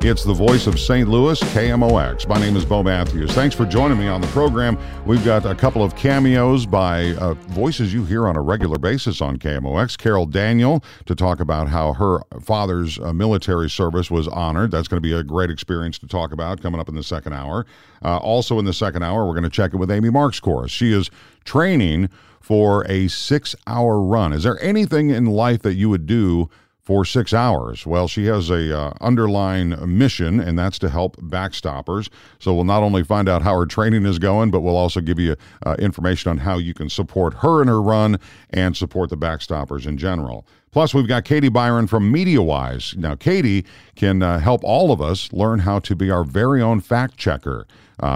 It's the voice of St. Louis, KMOX. My name is Beau Matthews. Thanks for joining me on the program. We've got a couple of cameos by voices you hear on a regular basis on KMOX. Carol Daniel to talk about how her father's military service was honored. That's going to be a great experience to talk about coming up in the second hour. Also in the second hour, we're going to check in with Amy Marxkors. She is training for a 6-hour run. Is there anything in life that you would do for 6 hours? Well, she has a underlying mission, and that's to help backstoppers. So we'll not only find out how her training is going, but we'll also give you information on how you can support her in her run and support the backstoppers in general. Plus, we've got Katie Byron from MediaWise. Now, Katie can help all of us learn how to be our very own fact checker.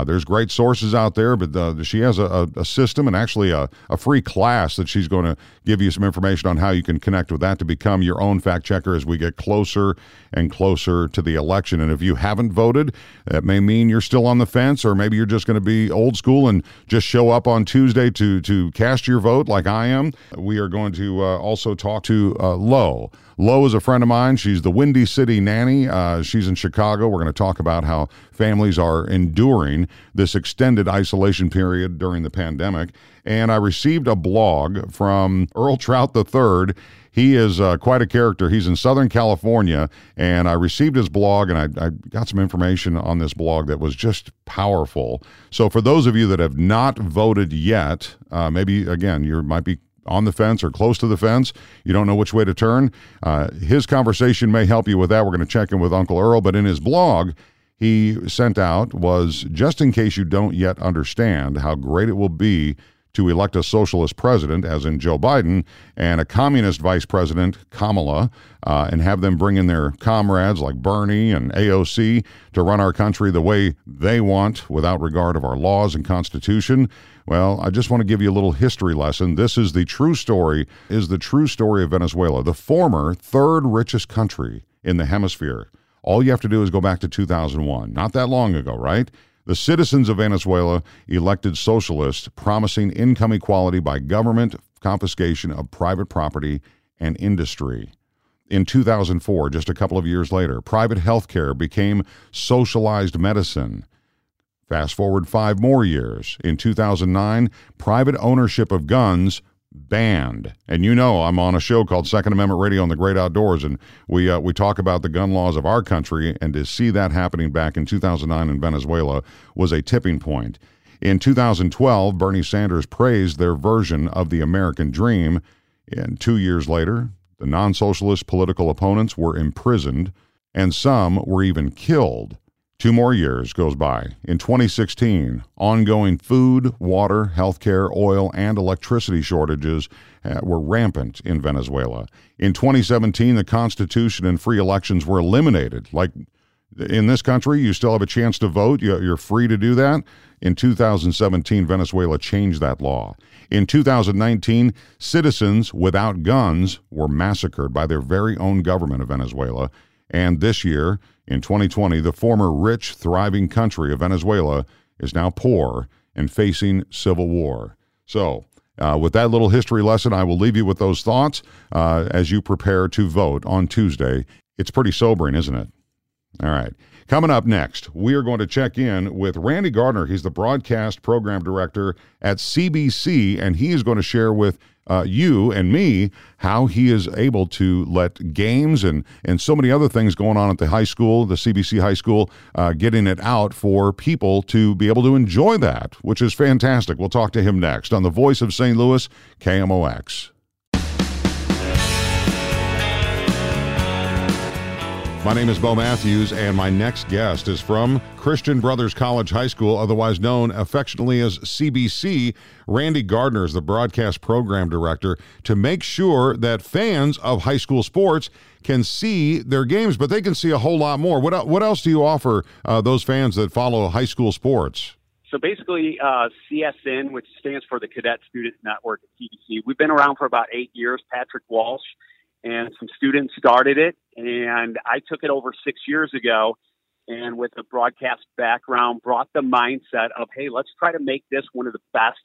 There's great sources out there, but she has a system and actually a free class that she's going to give you some information on how you can connect with that to become your own fact checker as we get closer and closer to the election. And if you haven't voted, that may mean you're still on the fence, or maybe you're just going to be old school and just show up on Tuesday to cast your vote like I am. We are going to also talk to Lo. Lo is a friend of mine. She's the Windy City nanny. She's in Chicago. We're going to talk about how families are enduring this extended isolation period during the pandemic. And I received a blog from Earl Trout III. He is quite a character. He's in Southern California, and I received his blog, and I got some information on this blog that was just powerful. So for those of you that have not voted yet, maybe, again, you might be on the fence or close to the fence, you don't know which way to turn, his conversation may help you with that. We're going to check in with Uncle Earl, but in his blog he sent out was, just in case you don't yet understand how great it will be to elect a socialist president, as in Joe Biden, and a communist vice president, Kamala, and have them bring in their comrades like Bernie and AOC to run our country the way they want without regard of our laws and Constitution. Well, I just want to give you a little history lesson. This is the true story of Venezuela, the former third richest country in the hemisphere. All you have to do is go back to 2001, not that long ago, right? The citizens of Venezuela elected socialists promising income equality by government confiscation of private property and industry. In 2004, just a couple of years later, private health care became socialized medicine. Fast forward 5 more years. In 2009, private ownership of guns banned. And you know, I'm on a show called Second Amendment Radio on the Great Outdoors, and we talk about the gun laws of our country, and to see that happening back in 2009 in Venezuela was a tipping point. In 2012, Bernie Sanders praised their version of the American dream, and 2 years later, the non-socialist political opponents were imprisoned, and some were even killed. 2 more years goes by. In 2016, ongoing food, water, healthcare, oil, and electricity shortages were rampant in Venezuela. In 2017, the Constitution and free elections were eliminated. Like in this country, you still have a chance to vote. You're free to do that. In 2017, Venezuela changed that law. In 2019, citizens without guns were massacred by their very own government of Venezuela. And this year, in 2020, the former rich, thriving country of Venezuela is now poor and facing civil war. So, with that little history lesson, I will leave you with those thoughts as you prepare to vote on Tuesday. It's pretty sobering, isn't it? All right. Coming up next, we are going to check in with Randy Gardner. He's the broadcast program director at CBC, and he is going to share with you and me how he is able to let games and so many other things going on at the high school, the CBC high school, getting it out for people to be able to enjoy that, which is fantastic. We'll talk to him next on the Voice of St. Louis, KMOX. My name is Beau Matthews, and my next guest is from Christian Brothers College High School, otherwise known affectionately as CBC. Randy Gardner is the broadcast program director to make sure that fans of high school sports can see their games, but they can see a whole lot more. What else do you offer those fans that follow high school sports? So basically, CSN, which stands for the Cadet Student Network at CBC, we've been around for about 8 years. Patrick Walsh and some students started it, and I took it over 6 years ago, and with a broadcast background, brought the mindset of, hey, let's try to make this one of the best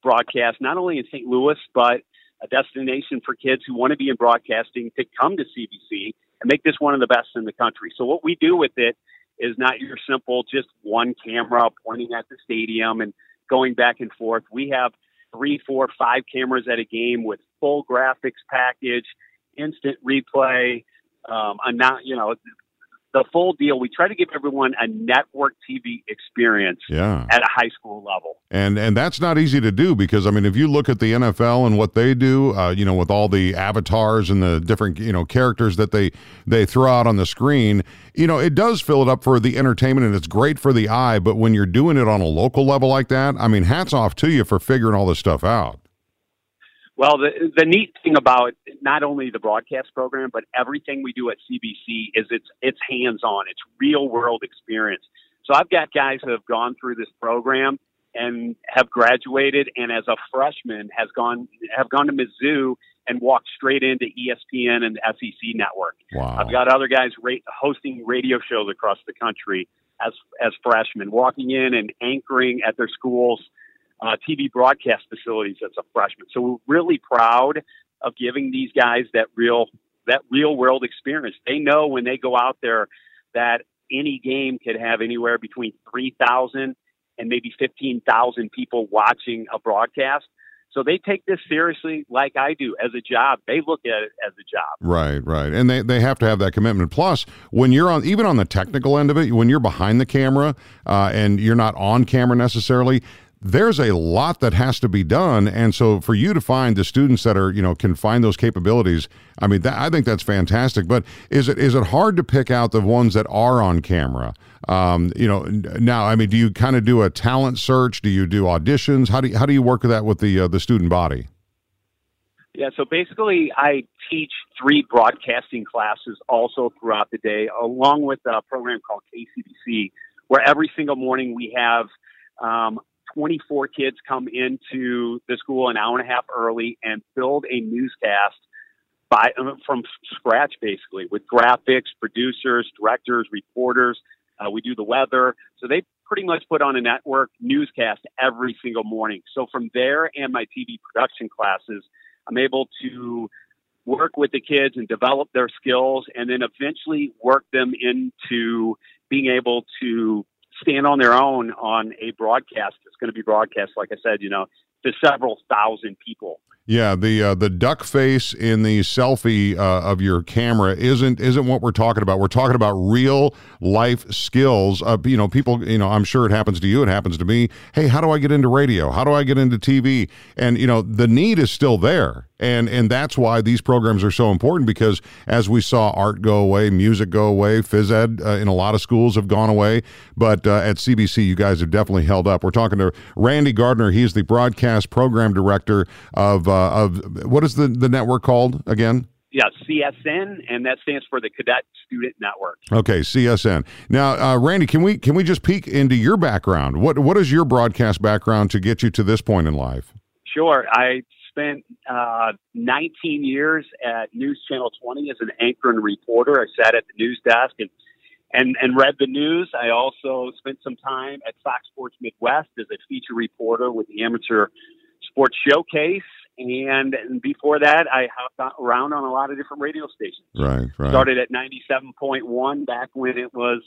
broadcasts, not only in St. Louis, but a destination for kids who want to be in broadcasting to come to CBC and make this one of the best in the country. So what we do with it is not your simple just one camera pointing at the stadium and going back and forth. We have 3, 4, 5 cameras at a game with full graphics package, instant replay, the full deal. We try to give everyone a network TV experience at a high school level. And that's not easy to do because, I mean, if you look at the NFL and what they do, with all the avatars and the different, characters that they throw out on the screen, it does fill it up for the entertainment and it's great for the eye. But when you're doing it on a local level like that, I mean, hats off to you for figuring all this stuff out. Well, the neat thing about not only the broadcast program, but everything we do at CBC is it's hands-on. It's real-world experience. So I've got guys who have gone through this program and have graduated, and as a freshman have gone to Mizzou and walked straight into ESPN and the SEC network. Wow. I've got other guys hosting radio shows across the country as freshmen, walking in and anchoring at their schools' TV broadcast facilities as a freshman. So we're really proud of giving these guys that real world experience. They know when they go out there that any game could have anywhere between 3,000 and maybe 15,000 people watching a broadcast. So they take this seriously like I do as a job. They look at it as a job. Right, right. And they have to have that commitment. Plus, when you're even on the technical end of it, when you're behind the camera and you're not on camera necessarily, there's a lot that has to be done. And so for you to find the students that are, can find those capabilities, I mean, I think that's fantastic. But is it hard to pick out the ones that are on camera? Now, I mean, do you kind of do a talent search? Do you do auditions? How do you work with that with the student body? Yeah, so basically I teach 3 broadcasting classes also throughout the day, along with a program called KCBC, where every single morning we have 24 kids come into the school an hour and a half early and build a newscast from scratch, basically, with graphics, producers, directors, reporters. We do the weather. So they pretty much put on a network newscast every single morning. So from there and my TV production classes, I'm able to work with the kids and develop their skills and then eventually work them into being able to stand on their own on a broadcast. It's going to be broadcast, like I said, to several thousand people. Yeah, the duck face in the selfie of your camera isn't what we're talking about. We're talking about real life skills. People. I'm sure it happens to you. It happens to me. Hey, how do I get into radio? How do I get into TV? And the need is still there, and that's why these programs are so important. Because as we saw, art go away, music go away, phys ed in a lot of schools have gone away. But at CBC, you guys have definitely held up. We're talking to Randy Gardner. He's the broadcast program director of what is the network called again? Yeah, CSN, and that stands for the Cadet Student Network. Okay, CSN. Now, Randy, can we just peek into your background? What is your broadcast background to get you to this point in life? Sure. I spent 19 years at News Channel 20 as an anchor and reporter. I sat at the news desk and read the news. I also spent some time at Fox Sports Midwest as a feature reporter with the Amateur Sports Showcase. And before that, I hopped around on a lot of different radio stations. Right, right. Started at 97.1 back when it was,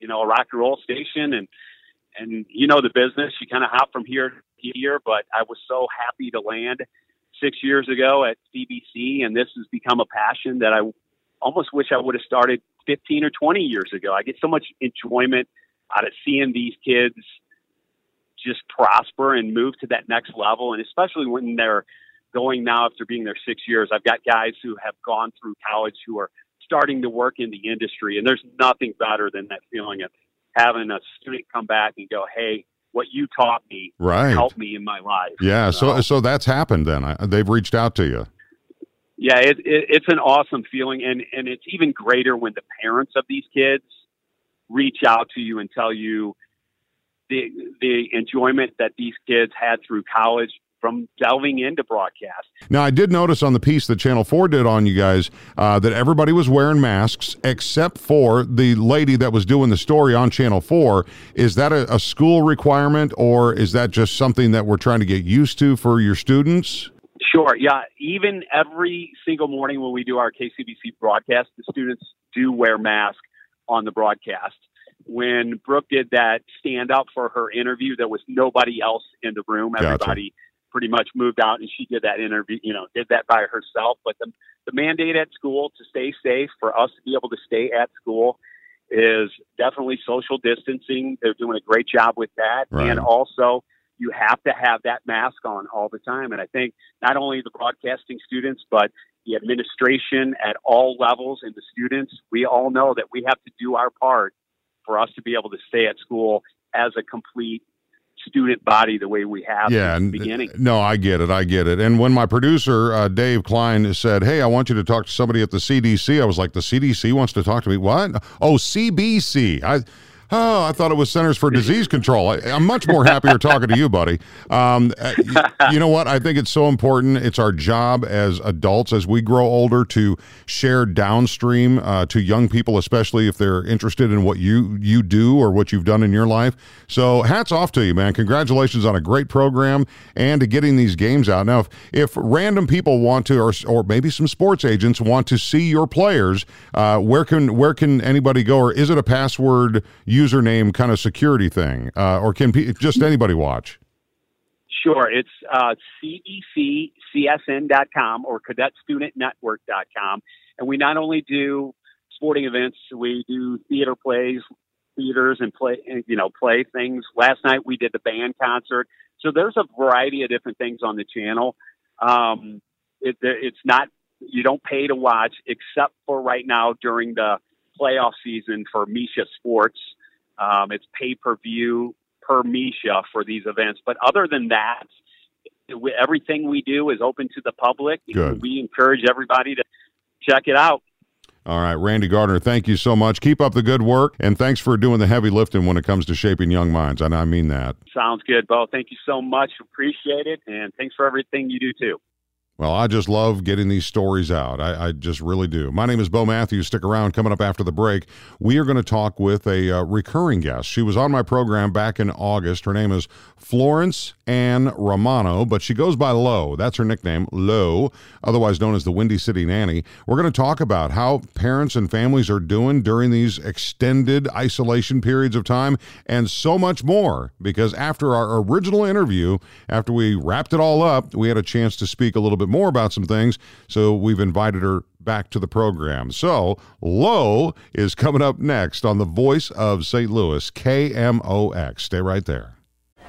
you know, a rock and roll station. And you know the business. You kind of hop from here to here. But I was so happy to land 6 years ago at CBC, and this has become a passion that I almost wish I would have started 15 or 20 years ago. I get so much enjoyment out of seeing these kids just prosper and move to that next level, and especially when they're going now after being there 6 years. I've got guys who have gone through college who are starting to work in the industry, and there's nothing better than that feeling of having a student come back and go, hey, what you taught me helped me in my life. Yeah, so that's happened then. They've reached out to you. Yeah, it's an awesome feeling, and it's even greater when the parents of these kids reach out to you and tell you the enjoyment that these kids had through college from delving into broadcast. Now, I did notice on the piece that Channel 4 did on you guys that everybody was wearing masks except for the lady that was doing the story on Channel 4. Is that a school requirement, or is that just something that we're trying to get used to for your students? Sure, yeah. Even every single morning when we do our KCBC broadcast, the students do wear masks on the broadcast. When Brooke did that stand-up for her interview, there was nobody else in the room. Everybody pretty much moved out, and she did that interview, you know, did that by herself. But the mandate at school to stay safe, for us to be able to stay at school, is definitely social distancing. They're doing a great job with that. Right. And also, you have to have that mask on all the time. And I think not only the broadcasting students, but the administration at all levels and the students, we all know that we have to do our part for us to be able to stay at school as a complete student body the way we have in the beginning. No, I get it. And when my producer, Dave Klein, said, hey, I want you to talk to somebody at the CDC, I was like, the CDC wants to talk to me? What? Oh, CBC. I thought it was Centers for Disease Control. I'm much more happier talking to you, buddy. You know what? I think it's so important. It's our job as adults, as we grow older, to share downstream to young people, especially if they're interested in what you do or what you've done in your life. So hats off to you, man. Congratulations on a great program and to getting these games out. Now, if random people want to, or maybe some sports agents want to see your players, where can anybody go? Or is it a password username kind of security thing, or can just anybody watch? Sure. It's cbccsn.com or cadetstudentnetwork.com. And we not only do sporting events, we do theaters and play things. Last night we did the band concert. So there's a variety of different things on the channel. It's not, you don't pay to watch, except for right now during the playoff season for Misha Sports. It's pay-per-view per Misha for these events. But other than that, everything we do is open to the public. Good. We encourage everybody to check it out. All right, Randy Gardner, thank you so much. Keep up the good work, and thanks for doing the heavy lifting when it comes to shaping young minds, and I mean that. Sounds good, Beau. Thank you so much. Appreciate it, and thanks for everything you do, too. Well, I just love getting these stories out. I just really do. My name is Beau Matthews. Stick around. Coming up after the break, we are going to talk with a recurring guest. She was on my program back in August. Her name is Florence Ann Romano, but she goes by Lo. That's her nickname, Lo, otherwise known as the Windy City Nanny. We're going to talk about how parents and families are doing during these extended isolation periods of time and so much more, because after our original interview, after we wrapped it all up, we had a chance to speak a little bit more about some things, so we've invited her back to the program. So Lo is coming up next on the Voice of St. Louis, KMOX. Stay right there.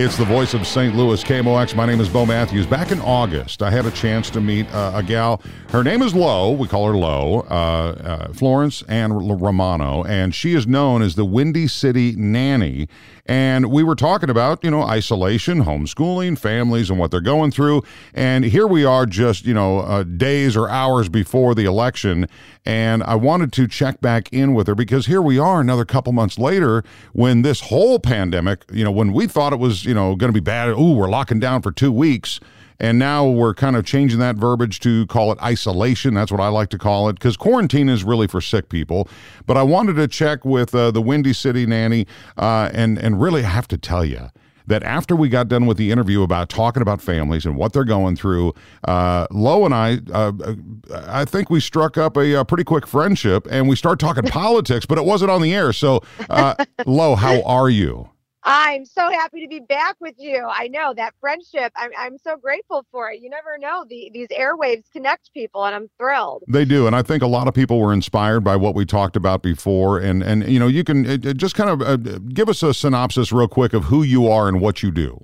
It's the voice of St. Louis, KMOX. My name is Beau Matthews. Back in August, I had a chance to meet a gal. Her name is Lo. We call her Lo. Florence Ann Romano. And she is known as the Windy City Nanny. And we were talking about, you know, isolation, homeschooling, families, and what they're going through. And here we are just, you know, days or hours before the election. And I wanted to check back in with her because here we are another couple months later when this whole pandemic, you know, when we thought it was, you know, going to be bad. Ooh, we're locking down for 2 weeks. And now we're kind of changing that verbiage to call it isolation. That's what I like to call it, because quarantine is really for sick people. But I wanted to check with the Windy City Nanny, and really have to tell you that after we got done with the interview about talking about families and what they're going through, Lo and I think we struck up a pretty quick friendship, and we started talking politics, but it wasn't on the air. So, Lo, how are you? I'm so happy to be back with you. I know that friendship. I'm so grateful for it. You never know. These airwaves connect people, and I'm thrilled. They do, and I think a lot of people were inspired by what we talked about before. And you know, you can just kind of give us a synopsis real quick of who you are and what you do.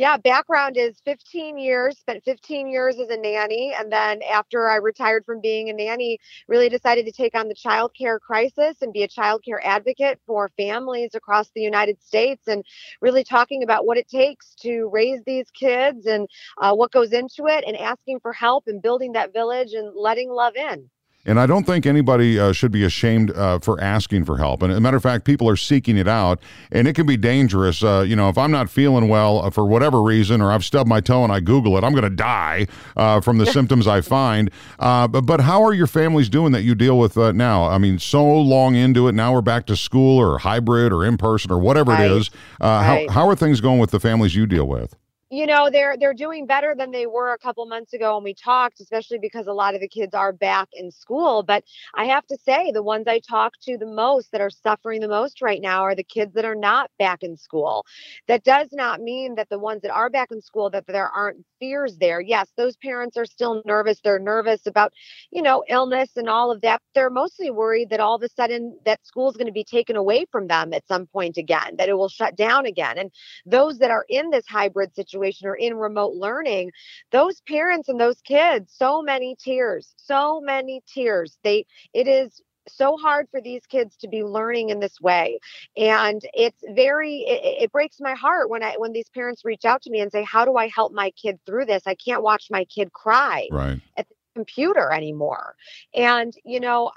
Yeah, background is 15 years, spent 15 years as a nanny. And then after I retired from being a nanny, really decided to take on the childcare crisis and be a childcare advocate for families across the United States, and really talking about what it takes to raise these kids and what goes into it, and asking for help and building that village and letting love in. And I don't think anybody should be ashamed for asking for help. And as a matter of fact, people are seeking it out, and it can be dangerous. You know, if I'm not feeling well for whatever reason, or I've stubbed my toe and I Google it, I'm going to die from the symptoms I find. But how are your families doing that you deal with now? I mean, so long into it, now we're back to school or hybrid or in person or whatever it is. Right. How are things going with the families you deal with? You know, they're doing better than they were a couple months ago when we talked, especially because a lot of the kids are back in school. But I have to say, the ones I talk to the most that are suffering the most right now are the kids that are not back in school. That does not mean that the ones that are back in school, that there aren't fears there. Yes, those parents are still nervous. They're nervous about, you know, illness and all of that. They're mostly worried that all of a sudden that school is going to be taken away from them at some point again, that it will shut down again. And those that are in this hybrid situation or in remote learning, those parents and those kids, so many tears. It is so hard for these kids to be learning in this way. And it's very, it breaks my heart when these parents reach out to me and say, how do I help my kid through this? I can't watch my kid cry at the computer anymore. And, you know,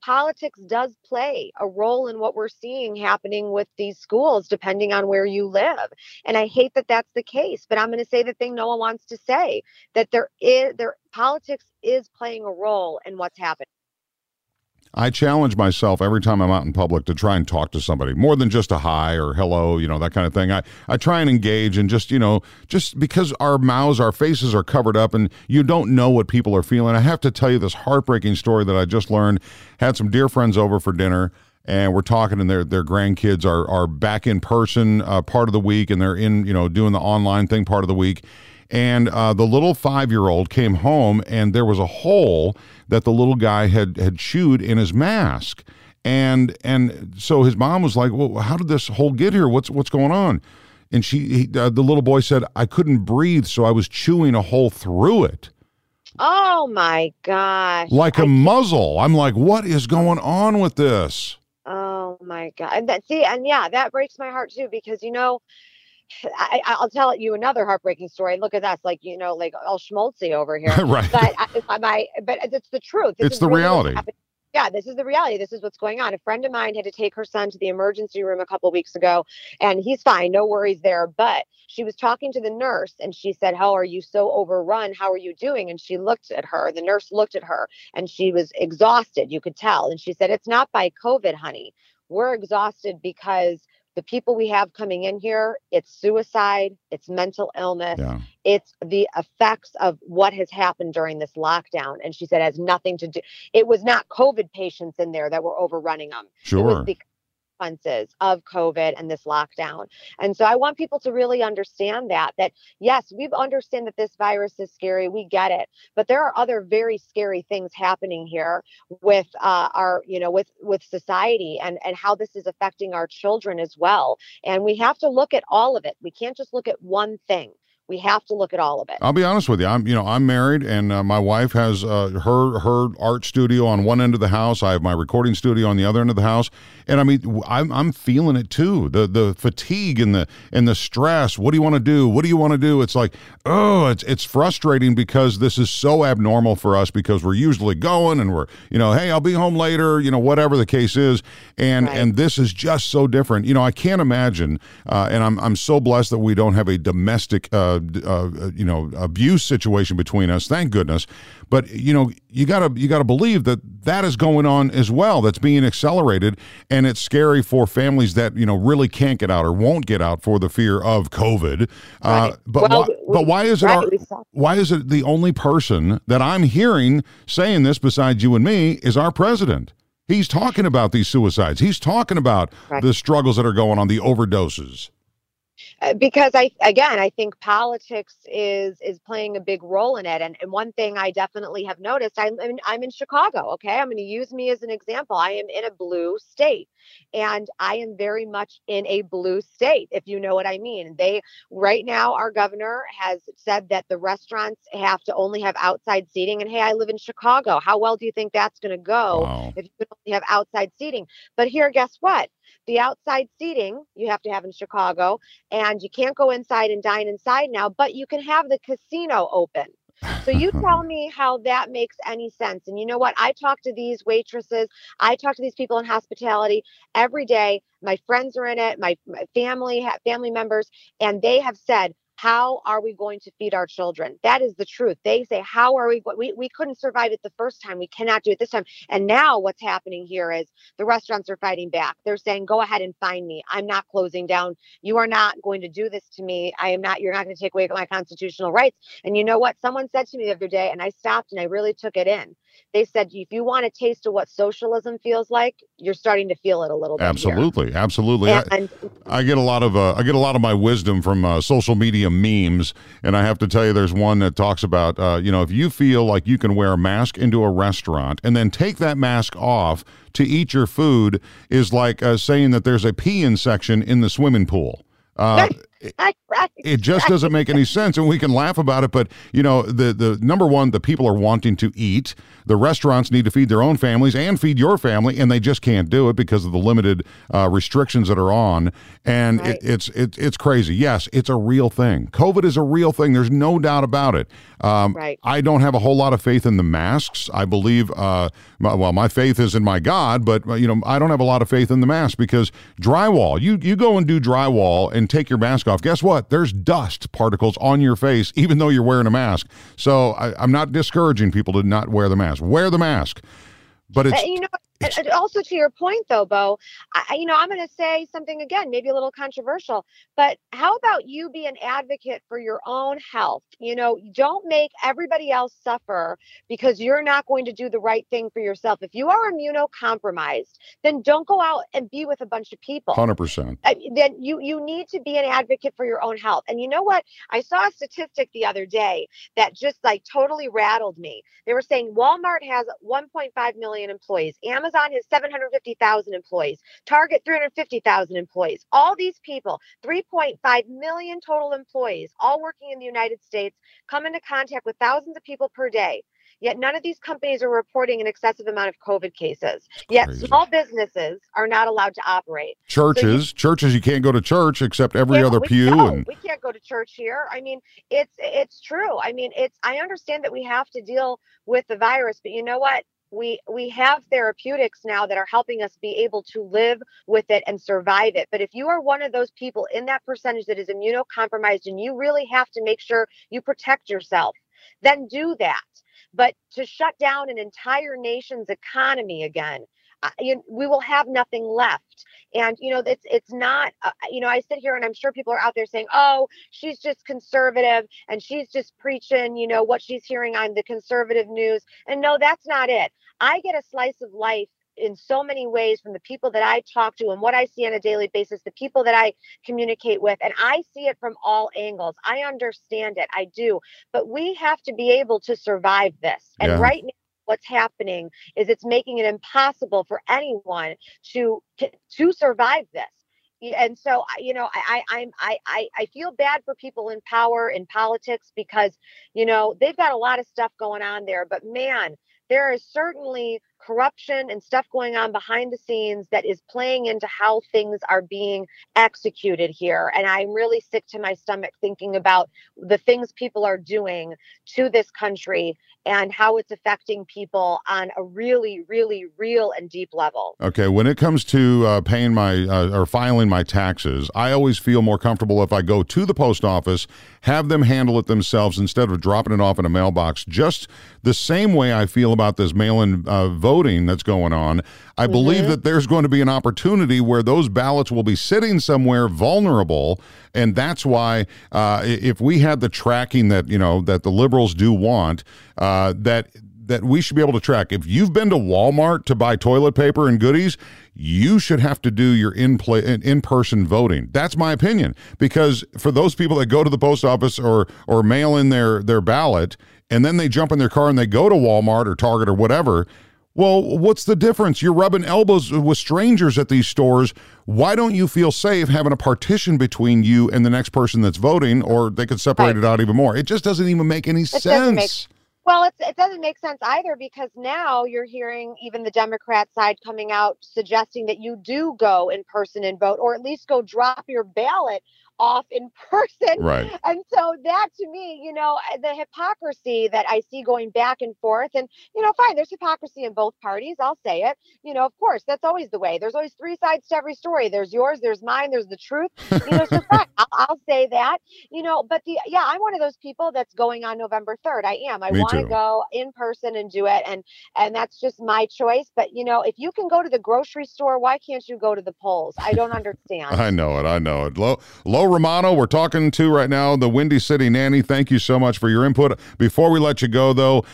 politics does play a role in what we're seeing happening with these schools, depending on where you live. And I hate that that's the case, but I'm going to say the thing no one wants to say, that politics is playing a role in what's happening. I challenge myself every time I'm out in public to try and talk to somebody more than just a hi or hello, you know, that kind of thing. I try and engage, and just, you know, just because our mouths, our faces are covered up and you don't know what people are feeling. I have to tell you this heartbreaking story that I just learned. Had some dear friends over for dinner, and we're talking, and their grandkids are back in person part of the week, and they're in, you know, doing the online thing part of the week. And the little 5-year-old came home, and there was a hole that the little guy had chewed in his mask. And so his mom was like, well, how did this hole get here? What's going on? And the little boy said, I couldn't breathe, so I was chewing a hole through it. Oh, my gosh. Like a muzzle. I'm like, what is going on with this? Oh, my God. That breaks my heart, too, because, you know, I'll tell you another heartbreaking story. Look at us, like, you know, like all schmaltzy over here. Right. But it's the truth. It's the reality. yeah, this is the reality. This is what's going on. A friend of mine had to take her son to the emergency room a couple of weeks ago, and he's fine. No worries there. But she was talking to the nurse, and she said, how are you so overrun? How are you doing? And she looked at her. The nurse looked at her, and she was exhausted. You could tell. And she said, it's not by COVID, honey. We're exhausted because the people we have coming in here, it's suicide, it's mental illness, yeah. It's the effects of what has happened during this lockdown. And she said it has nothing to do. It was not COVID patients in there that were overrunning them. Sure. It was the consequences of COVID and this lockdown. And so I want people to really understand that yes, we understand that this virus is scary. We get it. But there are other very scary things happening here with with society and how this is affecting our children as well. And we have to look at all of it. We can't just look at one thing. We have to look at all of it. I'll be honest with you. I'm married, and my wife has her art studio on one end of the house. I have my recording studio on the other end of the house, and I'm feeling it too. The fatigue and the stress. What do you want to do? What do you want to do? It's like, oh, it's frustrating because this is so abnormal for us because we're usually going and we're hey, I'll be home later. Whatever the case is, and right. And this is just so different. I can't imagine. And I'm so blessed that we don't have a domestic abuse situation between us, thank goodness. But you gotta believe that is going on as well. That's being accelerated, and it's scary for families that really can't get out or won't get out for the fear of COVID. Right. Why is it the only person that I'm hearing saying this besides you and me is our president? He's talking about these suicides. He's talking about right. the struggles that are going on, the overdoses. Because I think politics is playing a big role in it. And one thing I definitely have noticed, I'm in Chicago. Okay. I'm going to use me as an example. I am in a blue state, and I am very much in a blue state, if you know what I mean. Right now, our governor has said that the restaurants have to only have outside seating. And hey, I live in Chicago. How well do you think that's going to go wow. if you can only have outside seating? But here, guess what? The outside seating you have to have in Chicago, and you can't go inside and dine inside now, but you can have the casino open. So you tell me how that makes any sense. And you know what? I talk to these waitresses. I talk to these people in hospitality every day. My friends are in it, my family members, and they have said, how are we going to feed our children? That is the truth. They say, how are we couldn't survive it the first time. We cannot do it this time. And now what's happening here is the restaurants are fighting back. They're saying, go ahead and fine me. I'm not closing down. You are not going to do this to me. You're not going to take away my constitutional rights. And you know what? Someone said to me the other day, and I stopped and I really took it in. They said, if you want a taste of what socialism feels like, you're starting to feel it a little bit. Absolutely. Here. Absolutely. I get a lot of my wisdom from social media memes. And I have to tell you, there's one that talks about, if you feel like you can wear a mask into a restaurant and then take that mask off to eat your food is like saying that there's a pee-in section in the swimming pool. It just doesn't make any sense, and we can laugh about it, but the number one, the people are wanting to eat. The restaurants need to feed their own families and feed your family, and they just can't do it because of the limited restrictions that are on. And right. it's crazy. Yes, it's a real thing. COVID is a real thing. There's no doubt about it. Right. I don't have a whole lot of faith in the masks. I believe, my faith is in my God, but I don't have a lot of faith in the masks because drywall. You go and do drywall and take your mask off. Guess what? There's dust particles on your face, even though you're wearing a mask. So I'm not discouraging people to not wear the mask. Wear the mask. But it's also to your point, though, Beau, I'm going to say something again, maybe a little controversial, but how about you be an advocate for your own health? Don't make everybody else suffer because you're not going to do the right thing for yourself. If you are immunocompromised, then don't go out and be with a bunch of people. 100%. Then you need to be an advocate for your own health. And you know what? I saw a statistic the other day that just like totally rattled me. They were saying Walmart has 1.5 million employees. Amazon has 750,000 employees, Target 350,000 employees, all these people, 3.5 million total employees, all working in the United States, come into contact with thousands of people per day. Yet none of these companies are reporting an excessive amount of COVID cases. Yet small businesses are not allowed to operate. Churches, you can't go to church except every other pew. We can't go to church here. I mean, it's true. I mean, I understand that we have to deal with the virus, but you know what? we have therapeutics now that are helping us be able to live with it and survive it. But if you are one of those people in that percentage that is immunocompromised and you really have to make sure you protect yourself, then do that. But to shut down an entire nation's economy again, we will have nothing left. And, you know, it's not, I sit here and I'm sure people are out there saying, oh, she's just conservative and she's just preaching, you know, what she's hearing on the conservative news. And no, that's not it. I get a slice of life in so many ways from the people that I talk to and what I see on a daily basis, the people that I communicate with, and I see it from all angles. I understand it. I do. But we have to be able to survive this. And right now, what's happening is it's making it impossible for anyone to survive this. And so, you know, I feel bad for people in power in politics because, you know, they've got a lot of stuff going on there, but man, there is certainly corruption and stuff going on behind the scenes that is playing into how things are being executed here. And I'm really sick to my stomach thinking about the things people are doing to this country and how it's affecting people on a really, really real and deep level. Okay. When it comes to paying my or filing my taxes, I always feel more comfortable if I go to the post office, have them handle it themselves instead of dropping it off in a mailbox. Just the same way I feel about this mail-in voting that's going on. I believe that there's going to be an opportunity where those ballots will be sitting somewhere vulnerable, and that's why if we had the tracking that, you know, that the liberals do want, that we should be able to track. If you've been to Walmart to buy toilet paper and goodies, you should have to do your in-person voting. That's my opinion, because for those people that go to the post office or mail in their ballot and then they jump in their car and they go to Walmart or Target or whatever, well, what's the difference? You're rubbing elbows with strangers at these stores. Why don't you feel safe having a partition between you and the next person that's voting? Or they could separate it out even more. It just doesn't even make any sense. Well, it doesn't make sense either, because now you're hearing even the Democrat side coming out suggesting that you do go in person and vote, or at least go drop your ballot off in person. Right. And so that, to me, you know, the hypocrisy that I see going back and forth, and, you know, fine, there's hypocrisy in both parties. I'll say it. You know, of course, that's always the way. There's always three sides to every story. There's yours, there's mine, there's the truth. You know, so fine, I'll say that, you know, but I'm one of those people that's going on November 3rd. I am. I want to go in person and do it. And that's just my choice. But, you know, if you can go to the grocery store, why can't you go to the polls? I don't understand. I know it. Lo Romano, we're talking to right now, the Windy City Nanny. Thank you so much for your input. Before we let you go, though,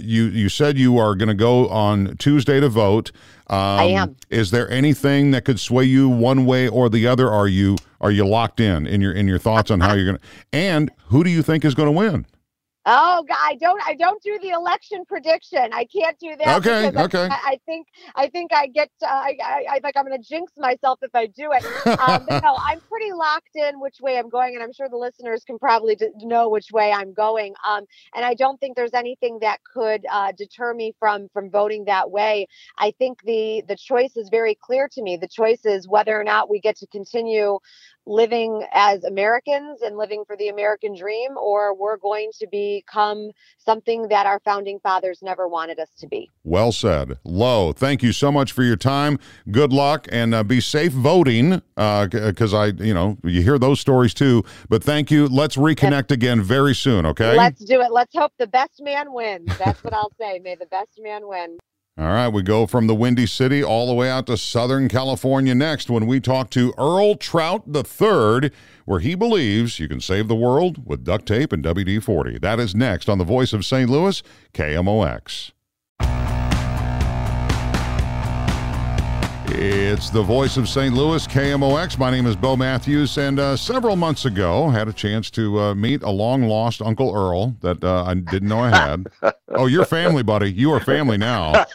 you said you are going to go on Tuesday to vote. I am. Is there anything that could sway you one way or the other? Are you locked in your thoughts on how you're going to? And who do you think is going to win? Oh, God, I don't do the election prediction. I can't do that. Okay. I think I get, I like, I'm going to jinx myself if I do it. But no, I'm pretty locked in which way I'm going. And I'm sure the listeners can probably know which way I'm going. And I don't think there's anything that could deter me from voting that way. I think the choice is very clear to me. The choice is whether or not we get to continue living as Americans and living for the American dream, or we're going to become something that our founding fathers never wanted us to be. Well said. Lo, thank you so much for your time. Good luck, and be safe voting, because you hear those stories too, but thank you. Let's reconnect again very soon, okay? Let's do it. Let's hope the best man wins. That's what I'll say. May the best man win. All right, we go from the Windy City all the way out to Southern California next when we talk to Earl Trout III, where he believes you can save the world with duct tape and WD-40. That is next on the Voice of St. Louis, KMOX. It's the Voice of St. Louis, KMOX. My name is Beau Matthews, and several months ago, I had a chance to meet a long-lost Uncle Earl that I didn't know I had. Oh, you're family, buddy. You are family now.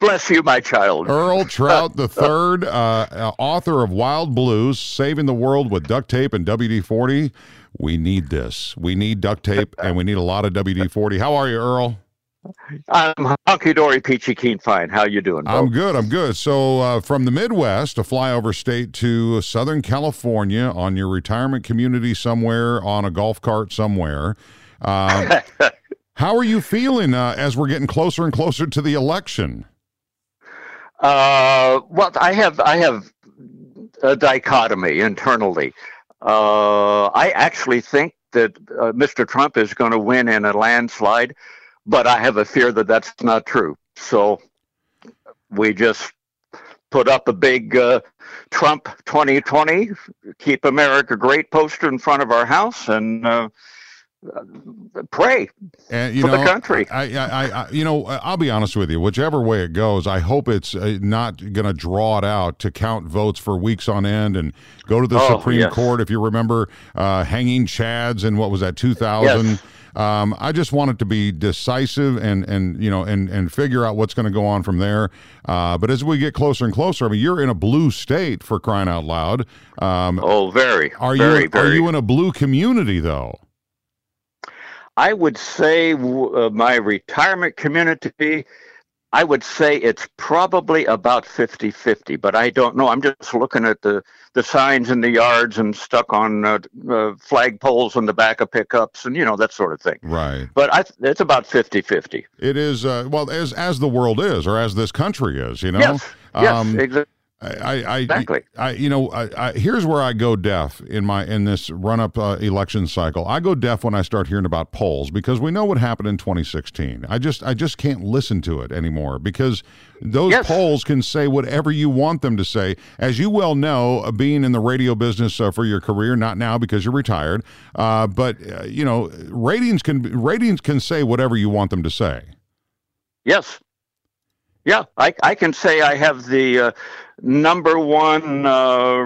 Bless you, my child. Earl Trout III, author of Wild Blues, Saving the World with Duct Tape and WD-40. We need this. We need duct tape, and we need a lot of WD-40. How are you, Earl? I'm honky-dory, peachy keen fine. How you doing, Bo? I'm good. So from the Midwest, a flyover state, to Southern California on your retirement community somewhere on a golf cart somewhere. How are you feeling as we're getting closer and closer to the election? Well, I have a dichotomy internally. I actually think that Mr. Trump is going to win in a landslide, but I have a fear that that's not true. So we just put up a big Trump 2020, Keep America Great poster in front of our house, and pray for the country. I'll be honest with you. Whichever way it goes, I hope it's not going to draw it out to count votes for weeks on end and go to the Supreme Court. If you remember, hanging Chads in, what was that, 2000? Yes. I just want it to be decisive and figure out what's going to go on from there. But as we get closer and closer, I mean, you're in a blue state, for crying out loud. Very. Are you in a blue community, though? I would say my retirement community, I would say it's probably about 50-50, but I don't know. I'm just looking at the signs in the yards and stuck on flagpoles on the back of pickups and, that sort of thing. Right. But it's about 50-50. It is, as the world is, or as this country is, Yes, exactly. Exactly. Here's where I go deaf in this run-up election cycle. I go deaf when I start hearing about polls, because we know what happened in 2016. I just can't listen to it anymore, because those polls can say whatever you want them to say. As you well know, being in the radio business for your career, not now because you're retired, but ratings can say whatever you want them to say. Yes. Yeah, I can say I have the number one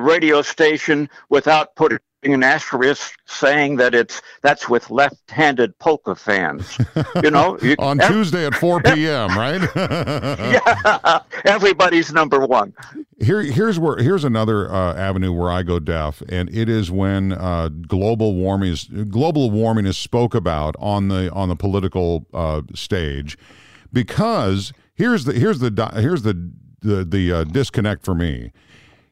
radio station without putting an asterisk saying that that's with left-handed polka fans. On Tuesday at 4 p.m., right? Yeah, everybody's number one. Here's another avenue where I go deaf, and it is when global warming is spoke about on the political stage, because. Here's the disconnect for me.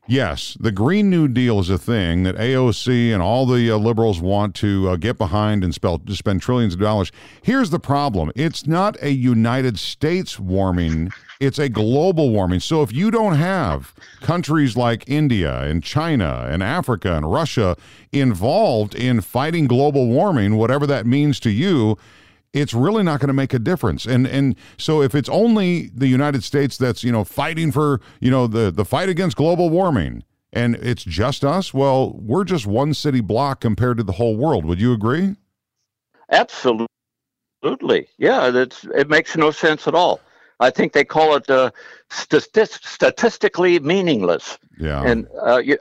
Yes, the Green New Deal is a thing that AOC and all the liberals want to get behind and spend trillions of dollars. Here's the problem. It's not a United States warming. It's a global warming. So if you don't have countries like India and China and Africa and Russia involved in fighting global warming, whatever that means to you, it's really not going to make a difference. And so if it's only the United States that's, fighting for, the fight against global warming, and it's just us, well, we're just one city block compared to the whole world. Would you agree? Absolutely. Yeah, it makes no sense at all. I think they call it statistically meaningless. Yeah. And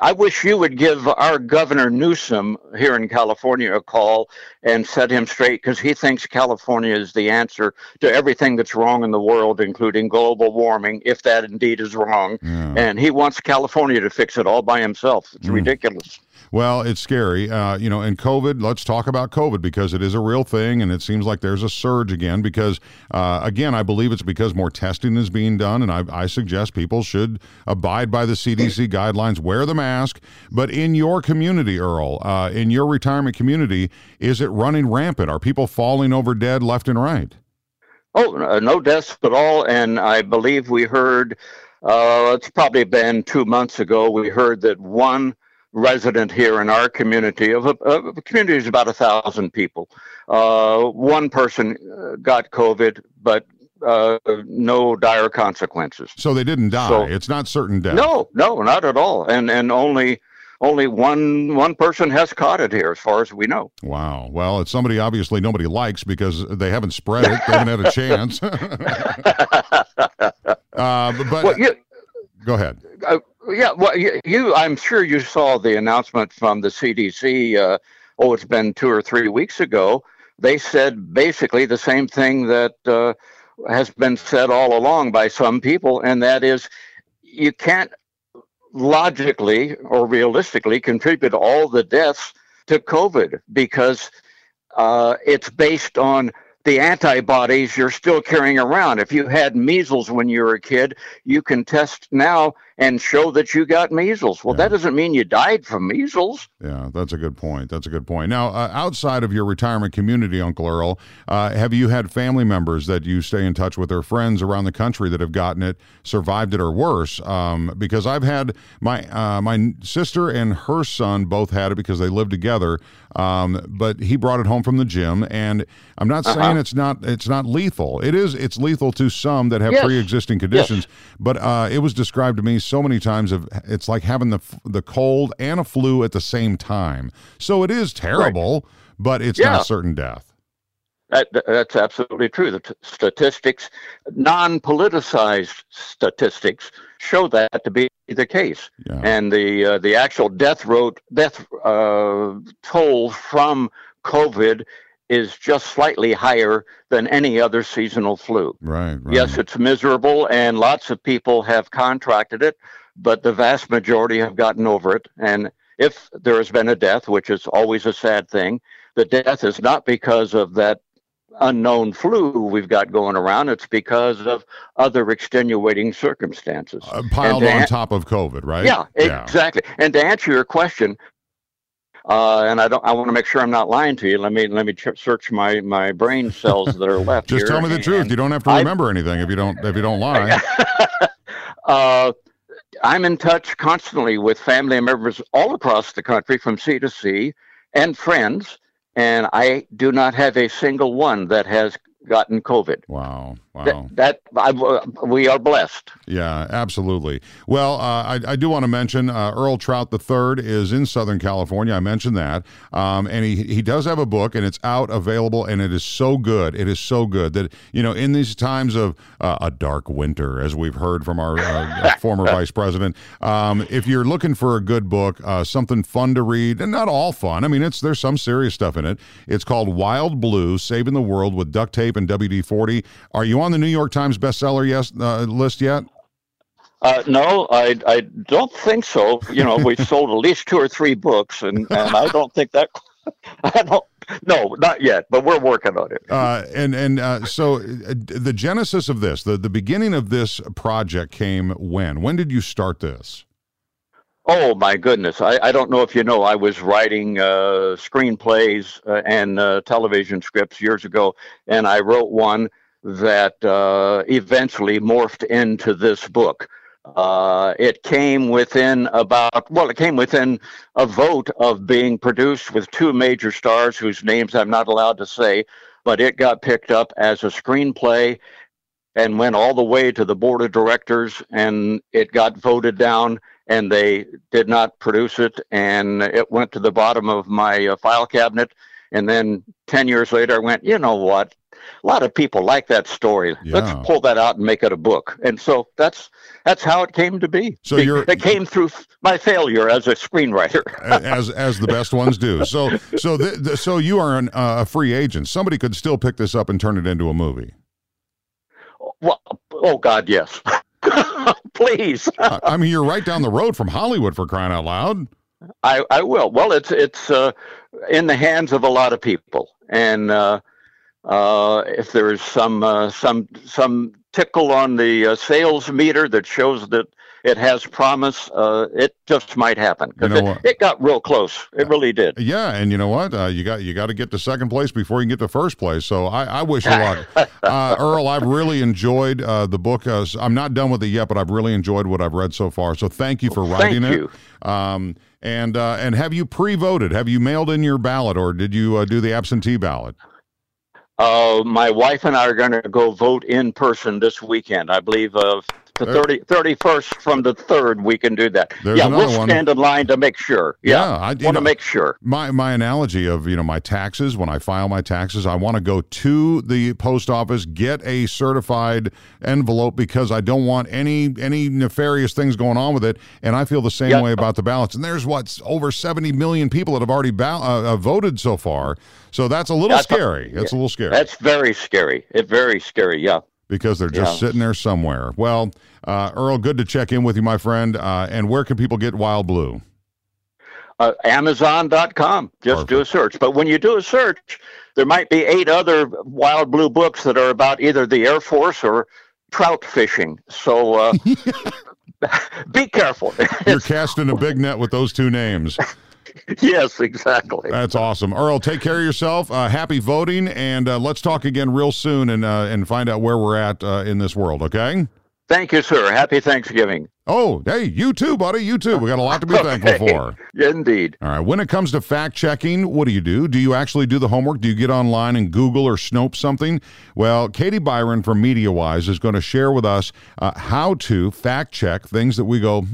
I wish you would give our Governor Newsom here in California a call and set him straight, because he thinks California is the answer to everything that's wrong in the world, including global warming, if that indeed is wrong. Yeah. And he wants California to fix it all by himself. It's ridiculous. Well, it's scary. And COVID, let's talk about COVID, because it is a real thing, and it seems like there's a surge again because, I believe it's because more testing is being done, and I suggest people should abide by the CDC guidelines, wear the mask. But in your community, Earl, in your retirement community, is it running rampant? Are people falling over dead left and right? Oh, no deaths at all, and I believe we heard, it's probably been 2 months ago, we heard that one resident here in our community of a community is about 1,000 people. One person got COVID, but no dire consequences. So they didn't die. So, it's not certain death. No, not at all. And only one person has caught it here, as far as we know. Wow. Well, it's somebody obviously nobody likes, because they haven't spread it. They haven't had a chance. Go ahead. I'm sure you saw the announcement from the CDC. It's been 2 or 3 weeks ago. They said basically the same thing that has been said all along by some people, and that is you can't logically or realistically contribute all the deaths to COVID, because it's based on the antibodies you're still carrying around. If you had measles when you were a kid, you can test now and show that you got measles. Well, that doesn't mean you died from measles. Yeah, that's a good point. That's a good point. Now, outside of your retirement community, Uncle Earl, have you had family members that you stay in touch with or friends around the country that have gotten it, survived it, or worse? Because I've had my sister and her son both had it because they lived together, but he brought it home from the gym, and I'm not saying it's not lethal. It is. It's lethal to some that have pre-existing conditions, but it was described to me so many times of it's like having the cold and a flu at the same time. So it is terrible, but it's not certain death. That's absolutely true. The statistics, non-politicized statistics, show that to be the case. Yeah. And the actual death toll from COVID is just slightly higher than any other seasonal flu. Right. Yes, it's miserable, and lots of people have contracted it, but the vast majority have gotten over it. And if there has been a death, which is always a sad thing, the death is not because of that unknown flu we've got going around. It's because of other extenuating circumstances. Piled on top of COVID, right? Yeah, exactly. And to answer your question, and I want to make sure I'm not lying to you. Let me search my brain cells that are left. Just tell me the truth. You don't have to remember anything if you don't lie. I'm in touch constantly with family members all across the country, from sea to sea, and friends, and I do not have a single one that has gotten COVID. Wow. We are blessed. Yeah, absolutely. Well, I do want to mention Earl Trout III is in Southern California. I mentioned that. And he does have a book, and it's out, available, and it is so good. It is so good that, in these times of a dark winter, as we've heard from our former vice president, if you're looking for a good book, something fun to read, and not all fun. I mean, there's some serious stuff in it. It's called Wild Blue, Saving the World with Duct Tape and WD-40. Are you on the New York Times bestseller list yet? No, I don't think so. We've sold at least 2 or 3 books, and I don't think that. No, not yet, but we're working on it. So the genesis of this, the beginning of this project came when? When did you start this? Oh, my goodness. I don't know if you know, I was writing screenplays and television scripts years ago, and I wrote one that eventually morphed into this book. It came within a vote of being produced with 2 major stars whose names I'm not allowed to say, but it got picked up as a screenplay and went all the way to the board of directors, and it got voted down, and they did not produce it, and it went to the bottom of my file cabinet. And then 10 years later, I went, you know what? A lot of people like that story. Yeah. Let's pull that out and make it a book. And so that's how it came to be. So it came through my failure as a screenwriter, as the best ones do. So you are a free agent. Somebody could still pick this up and turn it into a movie. Well, oh God, yes. Please. I mean, you're right down the road from Hollywood, for crying out loud. I will. Well, it's in the hands of a lot of people, and if there is some tickle on the sales meter that shows that it has promise, it just might happen. It got real close. It really did. Yeah, and you know what? You got to get to second place before you can get to first place. So I wish you luck. Earl, I've really enjoyed the book. I'm not done with it yet, but I've really enjoyed what I've read so far. So thank you for writing it. And have you pre-voted? Have you mailed in your ballot, or did you do the absentee ballot? My wife and I are going to go vote in person this weekend. I believe the 31st from the 3rd, we can do that. We'll stand in line to make sure. Yeah, I want to make sure. My analogy of, my taxes, when I file my taxes, I want to go to the post office, get a certified envelope, because I don't want any nefarious things going on with it, and I feel the same way about the ballots. And there's, over 70 million people that have already voted so far, so that's a little scary. It's a little scary. That's very scary. It's very scary, yeah. Because they're just sitting there somewhere. Well, Earl, good to check in with you, my friend. And where can people get Wild Blue? Amazon.com. Just do a search. But when you do a search, there might be 8 other Wild Blue books that are about either the Air Force or trout fishing. So be careful. You're casting a big net with those two names. Yes, exactly. That's awesome. Earl, take care of yourself. Happy voting, and let's talk again real soon and find out where we're at in this world, okay? Thank you, sir. Happy Thanksgiving. Oh, hey, you too, buddy. You too. We got a lot to be thankful for. Indeed. All right. When it comes to fact-checking, what do you do? Do you actually do the homework? Do you get online and Google or Snope something? Well, Katie Byron from MediaWise is going to share with us how to fact-check things that we go,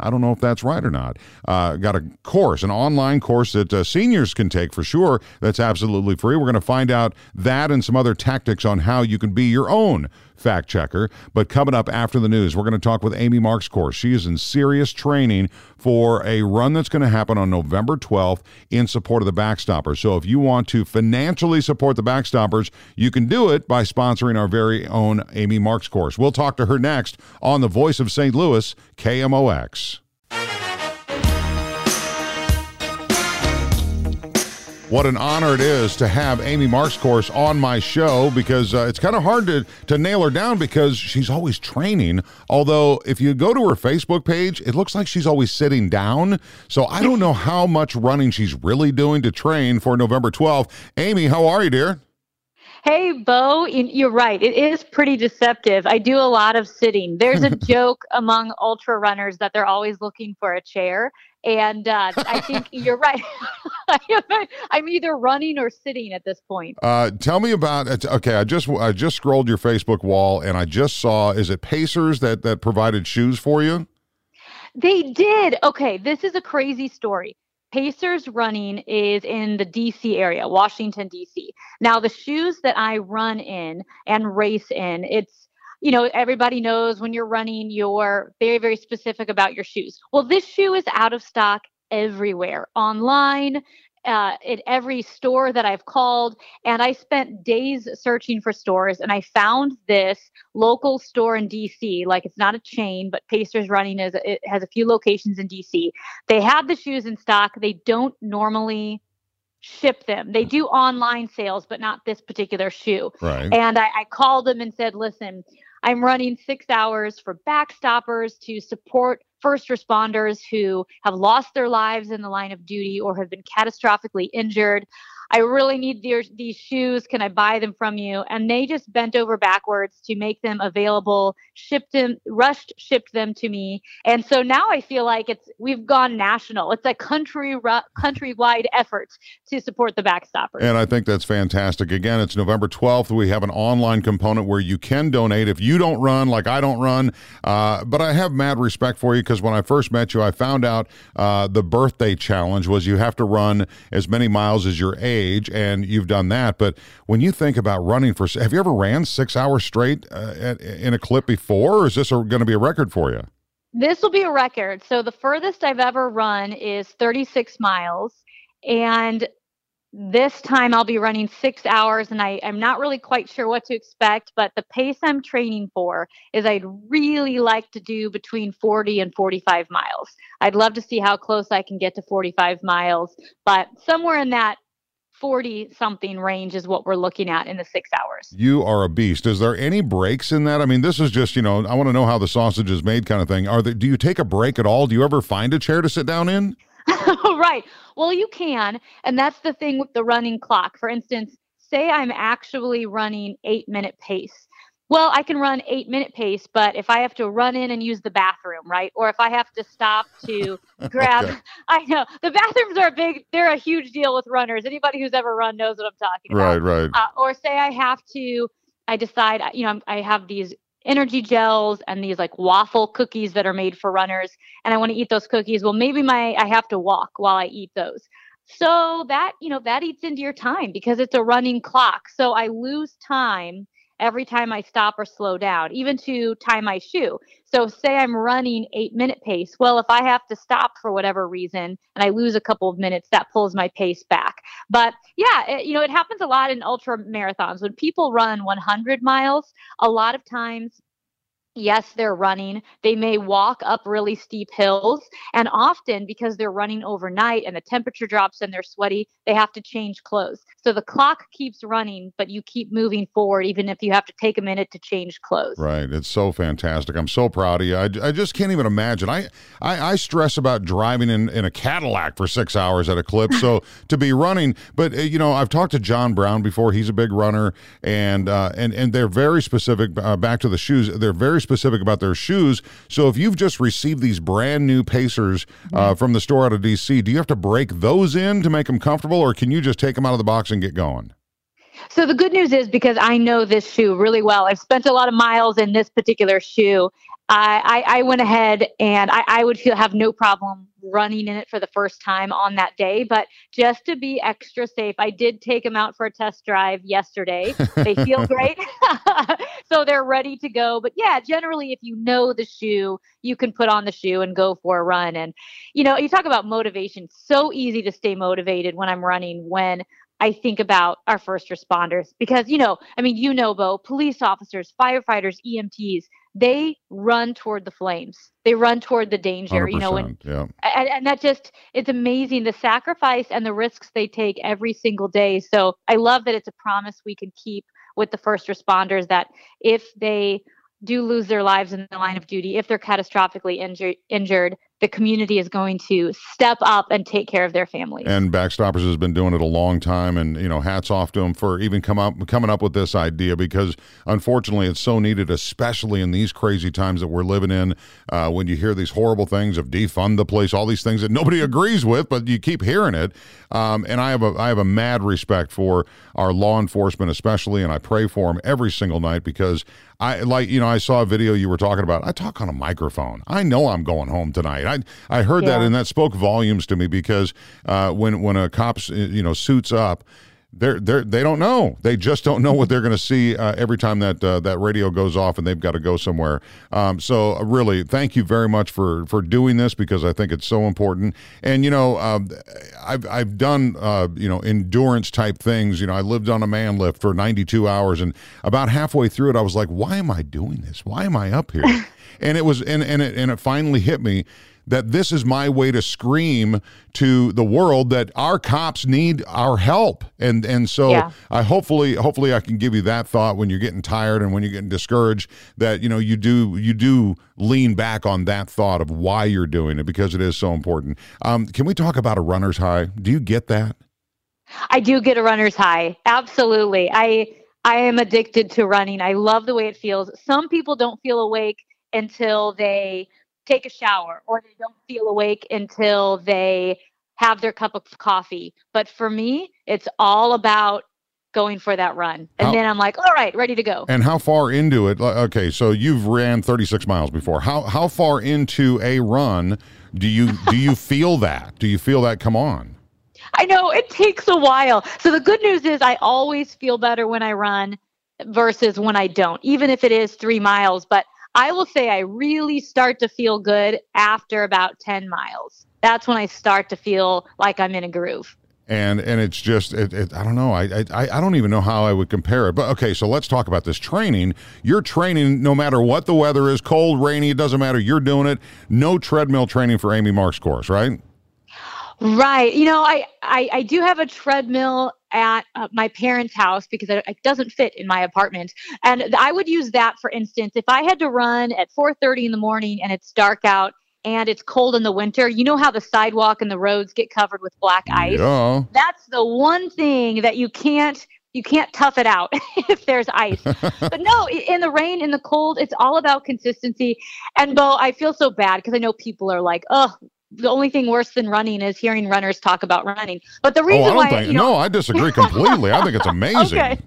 I don't know if that's right or not. Got a course, an online course that seniors can take for sure. That's absolutely free. We're going to find out that and some other tactics on how you can be your own fact-checker. But coming up after the news, we're going to talk with Amy Marxkors. She is in serious training for a run that's going to happen on November 12th in support of the Backstoppers. So if you want to financially support the Backstoppers, you can do it by sponsoring our very own Amy Marxkors. We'll talk to her next on the Voice of St. Louis, KMOX. What an honor it is to have Amy Marxkors on my show, because it's kind of hard to nail her down because she's always training. Although if you go to her Facebook page, it looks like she's always sitting down. So I don't know how much running she's really doing to train for November 12th. Amy, how are you, dear? Hey, Beau, you're right. It is pretty deceptive. I do a lot of sitting. There's a joke among ultra runners that they're always looking for a chair. And I think you're right. I'm either running or sitting at this point. Tell me about, okay, I just scrolled your Facebook wall and I just saw, is it Pacers that provided shoes for you? They did. Okay, this is a crazy story. Pacers Running is in the D.C. area, Washington, D.C. Now, the shoes that I run in and race in, it's, you know, everybody knows when you're running, you're very, very specific about your shoes. Well, this shoe is out of stock everywhere, online, at every store that I've called. And I spent days searching for stores, and I found this local store in D.C. Like, it's not a chain, but Pacers Running it has a few locations in D.C. They had the shoes in stock. They don't normally ship them. They do online sales, but not this particular shoe. Right. And I called them and said, listen, I'm running 6 hours for Backstoppers to support first responders who have lost their lives in the line of duty or have been catastrophically injured. I really need these shoes. Can I buy them from you? And they just bent over backwards to make them available, shipped them to me. And so now I feel like we've gone national. It's a countrywide effort to support the Backstoppers. And I think that's fantastic. Again, it's November 12th. We have an online component where you can donate if you don't run, like I don't run. But I have mad respect for you, because when I first met you, I found out the birthday challenge was you have to run as many miles as your age, and you've done that. But when you think about running have you ever ran 6 hours straight in a clip before, or is this going to be a record for you? This will be a record. So the furthest I've ever run is 36 miles, and this time I'll be running 6 hours, and I'm not really quite sure what to expect, but the pace I'm training for is I'd really like to do between 40 and 45 miles. I'd love to see how close I can get to 45 miles, but somewhere in that 40-something range is what we're looking at in the 6 hours. You are a beast. Is there any breaks in that? I mean, this is just, I want to know how the sausage is made kind of thing. Do you take a break at all? Do you ever find a chair to sit down in? Right. Well, you can. And that's the thing with the running clock. For instance, say I'm actually running 8-minute pace. Well, I can run 8-minute pace, but if I have to run in and use the bathroom, right? Or if I have to stop to grab, okay. I know the bathrooms are they're a huge deal with runners. Anybody who's ever run knows what I'm talking about. Right. Or say I decide, I have these energy gels and these like waffle cookies that are made for runners, and I want to eat those cookies. Well, maybe I have to walk while I eat those. So that eats into your time because it's a running clock. So I lose time every time I stop or slow down, even to tie my shoe. So say I'm running 8-minute pace. Well, if I have to stop for whatever reason and I lose a couple of minutes, that pulls my pace back. But yeah, it happens a lot in ultra marathons. When people run 100 miles, a lot of times Yes, they're running. They may walk up really steep hills. And often, because they're running overnight and the temperature drops and they're sweaty, they have to change clothes. So the clock keeps running, but you keep moving forward, even if you have to take a minute to change clothes. Right. It's so fantastic. I'm so proud of you. I just can't even imagine. I stress about driving in a Cadillac for 6 hours at a clip. So to be running, but, you know, I've talked to John Brown before. He's a big runner. And they're very specific, back to the shoes. They're very specific about their shoes. So if you've just received these brand new Pacers from the store out of DC, do you have to break those in to make them comfortable, or can you just take them out of the box and get going? So the good news is, because I know this shoe really well, I've spent a lot of miles in this particular shoe, I went ahead and I would have no problem running in it for the first time on that day. But just to be extra safe, I did take them out for a test drive yesterday. They feel great. So they're ready to go. But yeah, generally, if you know the shoe, you can put on the shoe and go for a run. And, you know, you talk about motivation. So easy to stay motivated when I'm running, when I think about our first responders, because, you know, I mean, you know, Beau, police officers, firefighters, EMTs, they run toward the flames. They run toward the danger, you know, and that just, it's amazing the sacrifice and the risks they take every single day. So I love that it's a promise we can keep with the first responders, that if they do lose their lives in the line of duty, if they're catastrophically injured, the community is going to step up and take care of their families. And Backstoppers has been doing it a long time, and, you know, hats off to them for even coming up with this idea, because unfortunately it's so needed, especially in these crazy times that we're living in, when you hear these horrible things of defund the police, all these things that nobody agrees with, but you keep hearing it. And I have a mad respect for our law enforcement, especially, and I pray for them every single night, because I, like, you know, I saw a video you were talking about. I talk on a microphone. I know I'm going home tonight. I heard that, and that spoke volumes to me, because when a cop, you know, suits up, they don't know. They just don't know what they're going to see every time that that radio goes off and they've got to go somewhere. So really, thank you very much for doing this, because I think it's so important. And, you know, I've done, you know, endurance type things. You know, I lived on a man lift for 92 hours, and about halfway through it, I was like, why am I doing this? Why am I up here? And it was, and it finally hit me that this is my way to scream to the world that our cops need our help. And so I hopefully I can give you that thought when you're getting tired and when you're getting discouraged, that, you know, you do lean back on that thought of why you're doing it, because it is so important. Can we talk about a runner's high? Do you get that? I do get a runner's high. Absolutely. I am addicted to running. I love the way it feels. Some people don't feel awake until they take a shower, or they don't feel awake until they have their cup of coffee. But for me, it's all about going for that run. And then I'm like, all right, ready to go. And how far into it? Okay, so you've ran 36 miles before. How far into a run do you feel that? Do you feel that come on? I know it takes a while. So the good news is I always feel better when I run versus when I don't, even if it is 3 miles. But I will say I really start to feel good after about 10 miles. That's when I start to feel like I'm in a groove. And it's just, I don't know. I don't even know how I would compare it. But okay, so let's talk about this training. You're training no matter what the weather is, cold, rainy, it doesn't matter. You're doing it. No treadmill training for Amy Marxkors, right? Right. You know, I do have a treadmill at my parents' house, because it doesn't fit in my apartment. And I would use that, for instance, if I had to run at 4:30 in the morning and it's dark out and it's cold in the winter. You know how the sidewalk and the roads get covered with black ice? Yeah. That's the one thing that you can't tough it out if there's ice. But no, in the rain, in the cold, it's all about consistency. And Beau, I feel so bad, because I know people are like, oh, the only thing worse than running is hearing runners talk about running. But the reason I disagree completely. I think it's amazing. Okay.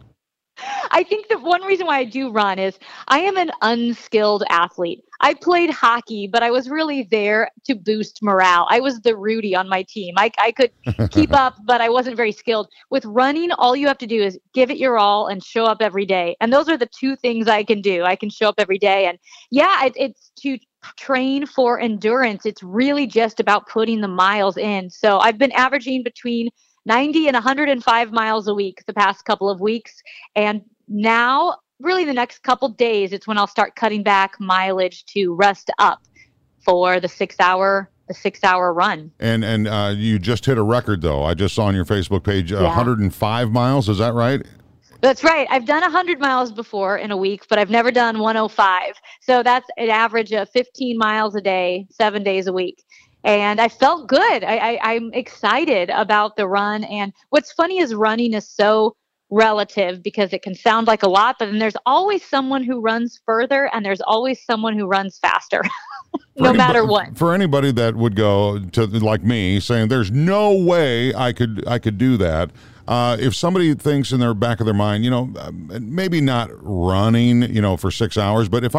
I think that one reason why I do run is I am an unskilled athlete. I played hockey, but I was really there to boost morale. I was the Rudy on my team. I could keep up, but I wasn't very skilled. With running, all you have to do is give it your all and show up every day. And those are the two things I can do. I can show up every day. And yeah, it's to train for endurance. It's really just about putting the miles in. So I've been averaging between 90 and 105 miles a week the past couple of weeks. And now really the next couple days, it's when I'll start cutting back mileage to rest up for the six hour run. And you just hit a record though. I just saw on your Facebook page, 105 miles. Is that right? That's right. I've done 100 miles before in a week, but I've never done 105. So that's an average of 15 miles a day, 7 days a week. And I felt good. I'm excited about the run. And what's funny is running is so relative because it can sound like a lot, but then there's always someone who runs further and there's always someone who runs faster, no matter what. For anybody that would go to like me saying there's no way I could do that. If somebody thinks in their back of their mind, you know, maybe not running, you know, for 6 hours, but if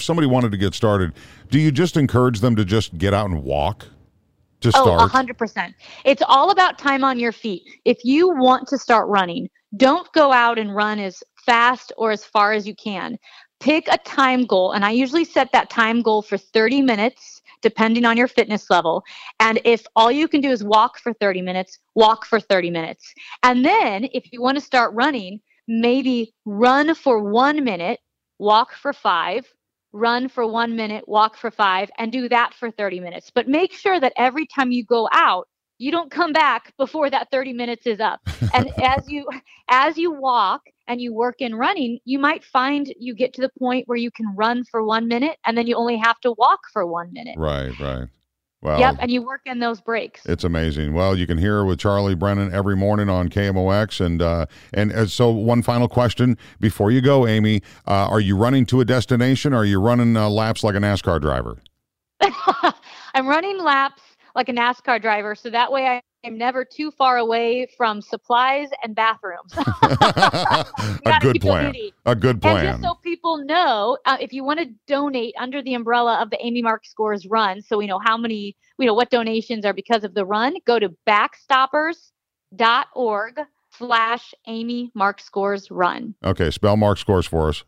somebody wanted to get started, do you just encourage them to just get out and walk to start? Oh, 100%. It's all about time on your feet. If you want to start running, don't go out and run as fast or as far as you can. Pick a time goal. And I usually set that time goal for 30 minutes, depending on your fitness level. And if all you can do is walk for 30 minutes, walk for 30 minutes. And then if you want to start running, maybe run for 1 minute, walk for 5, run for 1 minute, walk for 5, and do that for 30 minutes. But make sure that every time you go out, you don't come back before that 30 minutes is up. And as you walk and you work in running, you might find you get to the point where you can run for 1 minute and then you only have to walk for 1 minute. Right. Wow. Yep, and you work in those breaks. It's amazing. Well, you can hear her with Charlie Brennan every morning on KMOX. And so one final question before you go, Amy, are you running to a destination or are you running laps like a NASCAR driver? I'm running laps like a NASCAR driver, so that way I am never too far away from supplies and bathrooms. A good plan. And just so people know, if you want to donate under the umbrella of the Amy Marxkors run, so we know how many, we know what donations are because of the run, go to backstoppers.org/Amy Marxkors run. Okay, spell Marxkors for us.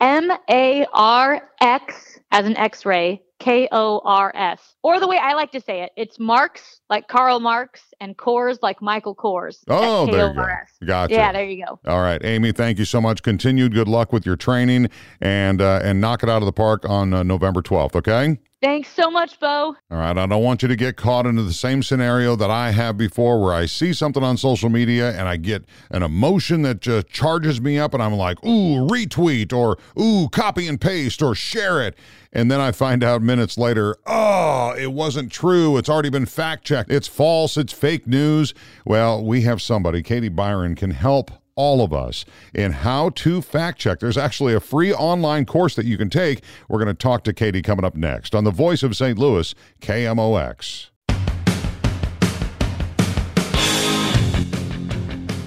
M-A-R-X as an X-ray. K-O-R-S. Or the way I like to say it, it's Marx, like Karl Marx, and Kors, like Michael Kors. Oh, there you go. Gotcha. Yeah, there you go. All right, Amy, thank you so much. Continued good luck with your training, and knock it out of the park on November 12th, okay? Thanks so much, Beau. All right, I don't want you to get caught into the same scenario that I have before where I see something on social media and I get an emotion that just charges me up and I'm like, ooh, retweet, or ooh, copy and paste, or share it. And then I find out minutes later, oh, it wasn't true. It's already been fact-checked. It's false. It's fake news. Well, we have somebody, Katie Byron, can help all of us in how to fact check. There's actually a free online course that you can take. We're going to talk to Katie coming up next on the Voice of St. Louis, KMOX.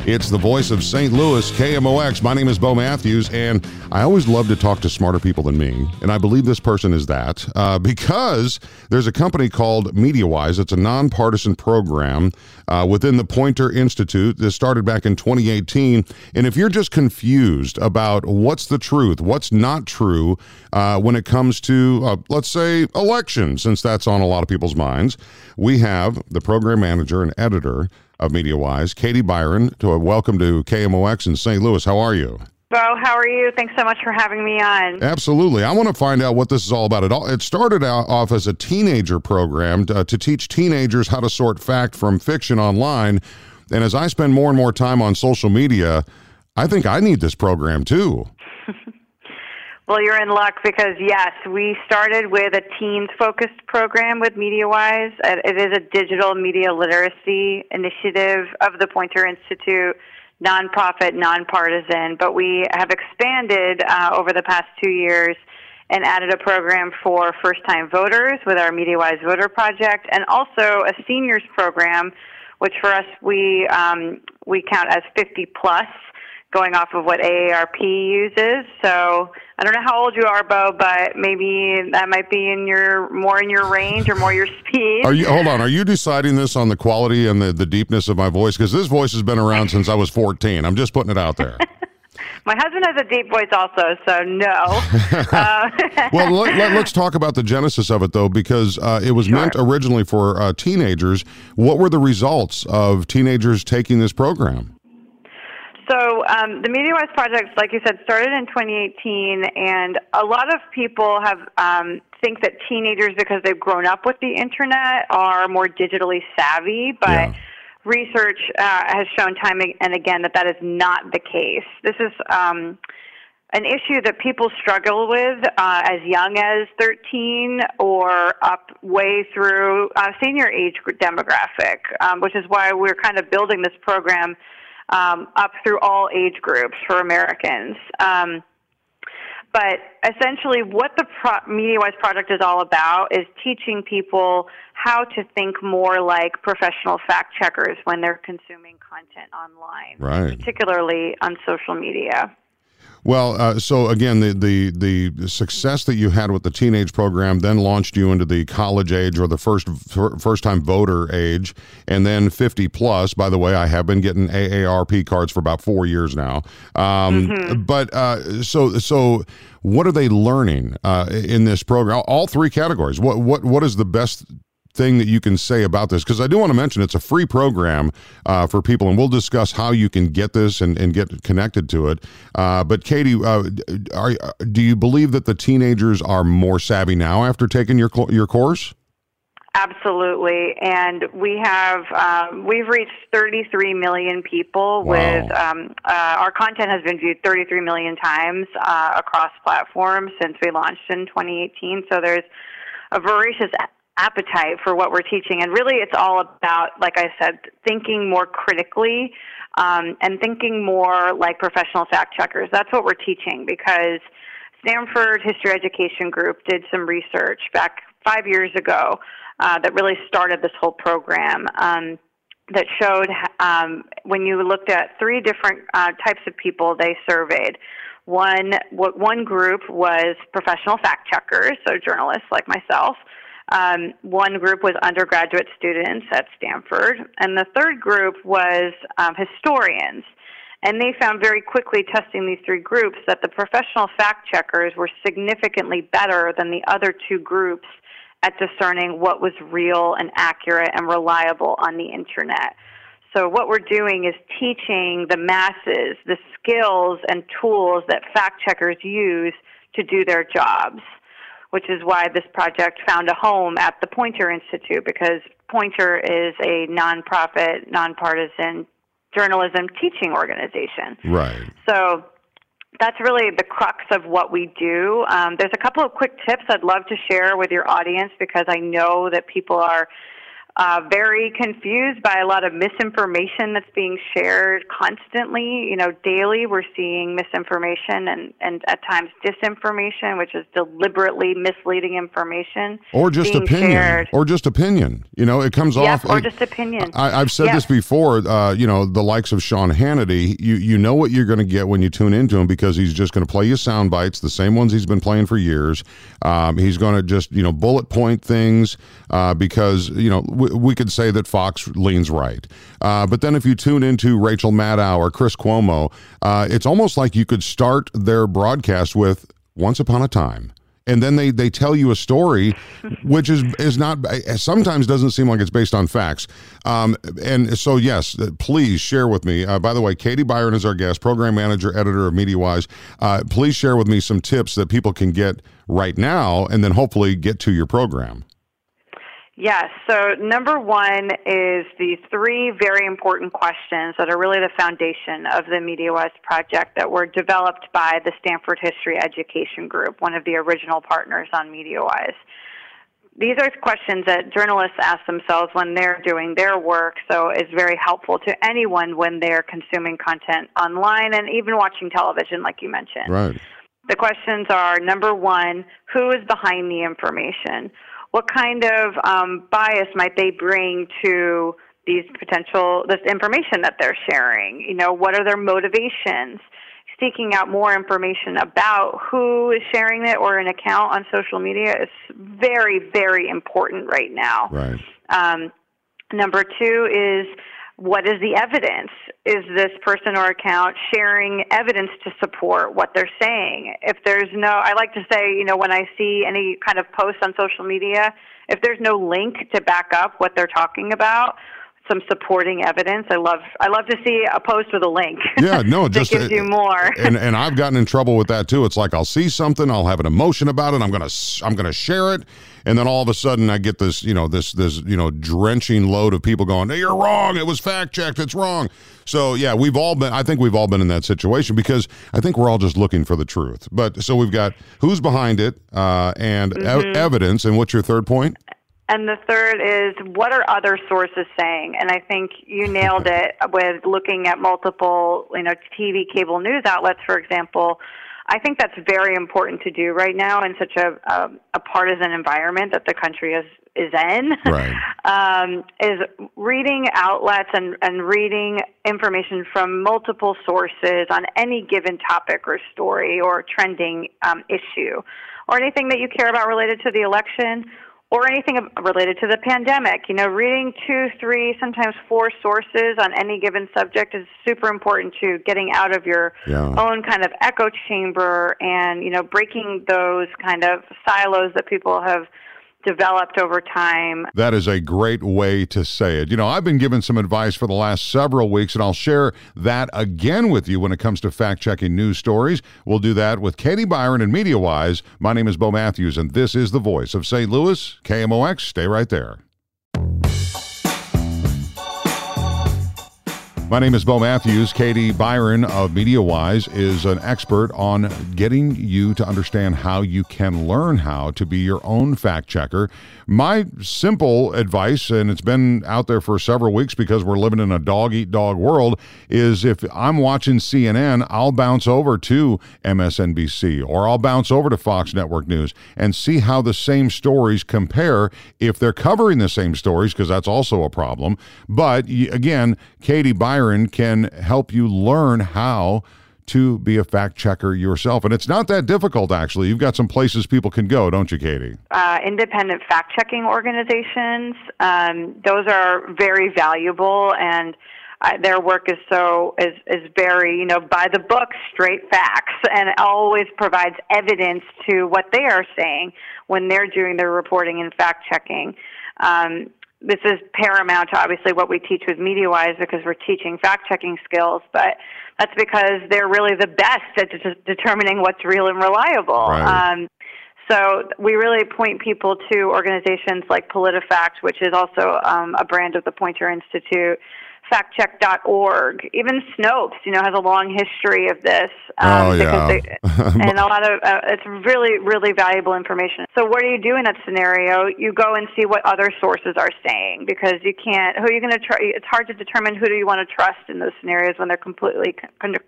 It's the Voice of St. Louis, KMOX. My name is Beau Matthews, and I always love to talk to smarter people than me, and I believe this person is that, because there's a company called MediaWise. It's a nonpartisan program within the Poynter Institute that started back in 2018, and if you're just confused about what's the truth, what's not true when it comes to, let's say, elections, since that's on a lot of people's minds, we have the program manager and editor of MediaWise, Katie Byron. Welcome to KMOX in St. Louis. How are you? Beau, how are you? Thanks so much for having me on. Absolutely. I want to find out what this is all about. It started off as a teenager program to teach teenagers how to sort fact from fiction online. And as I spend more and more time on social media, I think I need this program too. Well, you're in luck because, yes, we started with a teens-focused program with MediaWise. It is a digital media literacy initiative of the Poynter Institute, nonprofit, nonpartisan, but we have expanded over the past 2 years and added a program for first-time voters with our MediaWise Voter Project, and also a seniors program, which for us we count as 50-plus. Going off of what AARP uses. So I don't know how old you are, Beau, but maybe that might be more in your range or more your speed. Are you deciding this on the quality and the deepness of my voice? Because this voice has been around since I was 14. I'm just putting it out there. My husband has a deep voice also, so no. Well, let's talk about the genesis of it, though, because it was meant originally for teenagers. What were the results of teenagers taking this program? So the MediaWise project, like you said, started in 2018, and a lot of people have think that teenagers, because they've grown up with the internet, are more digitally savvy, but research has shown time and again that that is not the case. This is an issue that people struggle with as young as 13 or up way through senior age demographic, which is why we're kind of building this program up through all age groups for Americans. But essentially what the MediaWise project is all about is teaching people how to think more like professional fact checkers when they're consuming content online, particularly on social media. Well, so again, the success that you had with the teenage program then launched you into the college age, or the first-time voter age, and then 50 plus. By the way, I have been getting AARP cards for about 4 years now. But so what are they learning in this program? All three categories. What is the best thing that you can say about this? Because I do want to mention it's a free program for people, and we'll discuss how you can get this and get connected to it. But Katie, do you believe that the teenagers are more savvy now after taking your course? Absolutely, and we have we've reached 33 million people with our content has been viewed 33 million times across platforms since we launched in 2018. So there's a voracious appetite for what we're teaching, and really it's all about, like I said, thinking more critically and thinking more like professional fact checkers. That's what we're teaching, because Stanford History Education Group did some research back 5 years ago that really started this whole program that showed when you looked at three different types of people they surveyed. One group was professional fact checkers, so journalists like myself. One group was undergraduate students at Stanford, and the third group was historians. And they found very quickly, testing these three groups, that the professional fact checkers were significantly better than the other two groups at discerning what was real and accurate and reliable on the internet. So what we're doing is teaching the masses the skills and tools that fact checkers use to do their jobs, which is why this project found a home at the Poynter Institute, because Poynter is a nonprofit, nonpartisan journalism teaching organization. Right. So that's really the crux of what we do. There's a couple of quick tips I'd love to share with your audience, because I know that people are very confused by a lot of misinformation that's being shared constantly. You know, daily we're seeing misinformation and at times disinformation, which is deliberately misleading information. Or just opinion. Shared. Or just opinion. You know, it comes off. Or just opinion. I've said this before, you know, the likes of Sean Hannity, you know what you're going to get when you tune into him, because he's just going to play you sound bites, the same ones he's been playing for years. He's going to just, you know, bullet point things because, you know, we could say that Fox leans right. But then if you tune into Rachel Maddow or Chris Cuomo, it's almost like you could start their broadcast with "Once Upon a Time." And then they tell you a story, which is not, sometimes doesn't seem like it's based on facts. And so, yes, please share with me. By the way, Katie Byron is our guest, program manager, editor of MediaWise. Please share with me some tips that people can get right now and then hopefully get to your program. Yes. So number one is the three very important questions that are really the foundation of the MediaWise project that were developed by the Stanford History Education Group, one of the original partners on MediaWise. These are questions that journalists ask themselves when they're doing their work, so it's very helpful to anyone when they're consuming content online and even watching television, like you mentioned. Right. The questions are, number one, who is behind the information? What kind of bias might they bring to this information that they're sharing? You know, what are their motivations? Seeking out more information about who is sharing it or an account on social media is very, very important right now. Right. Number two is, what is the evidence? Is this person or account sharing evidence to support what they're saying? If there's no, I like to say, you know, when I see any kind of post on social media, if there's no link to back up what they're talking about, some supporting evidence. I love to see a post with a link. Yeah, no, just gives you more. And I've gotten in trouble with that too. It's like I'll see something, I'll have an emotion about it, I'm gonna share it, and then all of a sudden I get this, this drenching load of people going, "Hey, you're wrong. It was fact checked. It's wrong." So yeah, I think we've all been in that situation because I think we're all just looking for the truth. But so we've got who's behind it and evidence. And what's your third point? And the third is, what are other sources saying? And I think you nailed it with looking at multiple, TV cable news outlets, for example. I think that's very important to do right now in such a partisan environment that the country is in. Right. Is reading outlets and reading information from multiple sources on any given topic or story or trending issue or anything that you care about related to the election or anything related to the pandemic. Reading 2, 3, sometimes 4 sources on any given subject is super important to getting out of your own kind of echo chamber and, breaking those kind of silos that people have developed over time. That is a great way to say it. I've been given some advice for the last several weeks, and I'll share that again with you when it comes to fact-checking news stories. We'll do that with Katie Byron and MediaWise. My name is Beau Matthews, and this is the voice of St. Louis, KMOX. Stay right there. My name is Beau Matthews. Katie Byron of MediaWise is an expert on getting you to understand how you can learn how to be your own fact checker. My simple advice, and it's been out there for several weeks because we're living in a dog-eat-dog world, is if I'm watching CNN, I'll bounce over to MSNBC or I'll bounce over to Fox Network News and see how the same stories compare if they're covering the same stories, because that's also a problem. But again, Katie Byron can help you learn how to be a fact checker yourself. And it's not that difficult, actually. You've got some places people can go, don't you, Katie? Independent fact-checking organizations. Those are very valuable, and their work is very, by the book, straight facts, and always provides evidence to what they are saying when they're doing their reporting and fact-checking. This is paramount to obviously what we teach with MediaWise because we're teaching fact-checking skills, but that's because they're really the best at determining what's real and reliable. Right. So we really point people to organizations like PolitiFact, which is also a brand of the Poynter Institute, factcheck.org, even Snopes, has a long history of this. And a lot of, it's really, really valuable information. So what do you do in that scenario? You go and see what other sources are saying, because you can't, it's hard to determine who do you want to trust in those scenarios when they're completely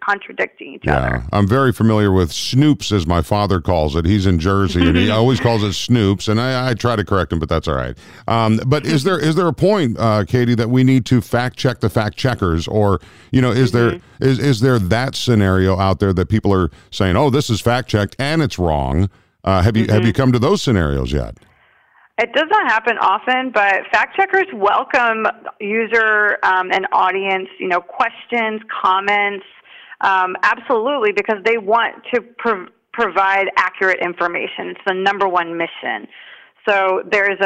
contradicting each other. I'm very familiar with Snoops, as my father calls it. He's in Jersey and he always calls it Snoops, and I try to correct him, but that's all right. But is there a point, Katie, that we need to fact check the fact checkers, or is there that scenario out there that people are saying, oh, this is fact checked and it's wrong? Have you come to those scenarios yet? It does not happen often, but fact checkers welcome user and audience questions, comments, absolutely, because they want to provide accurate information. It's the number one mission. So there's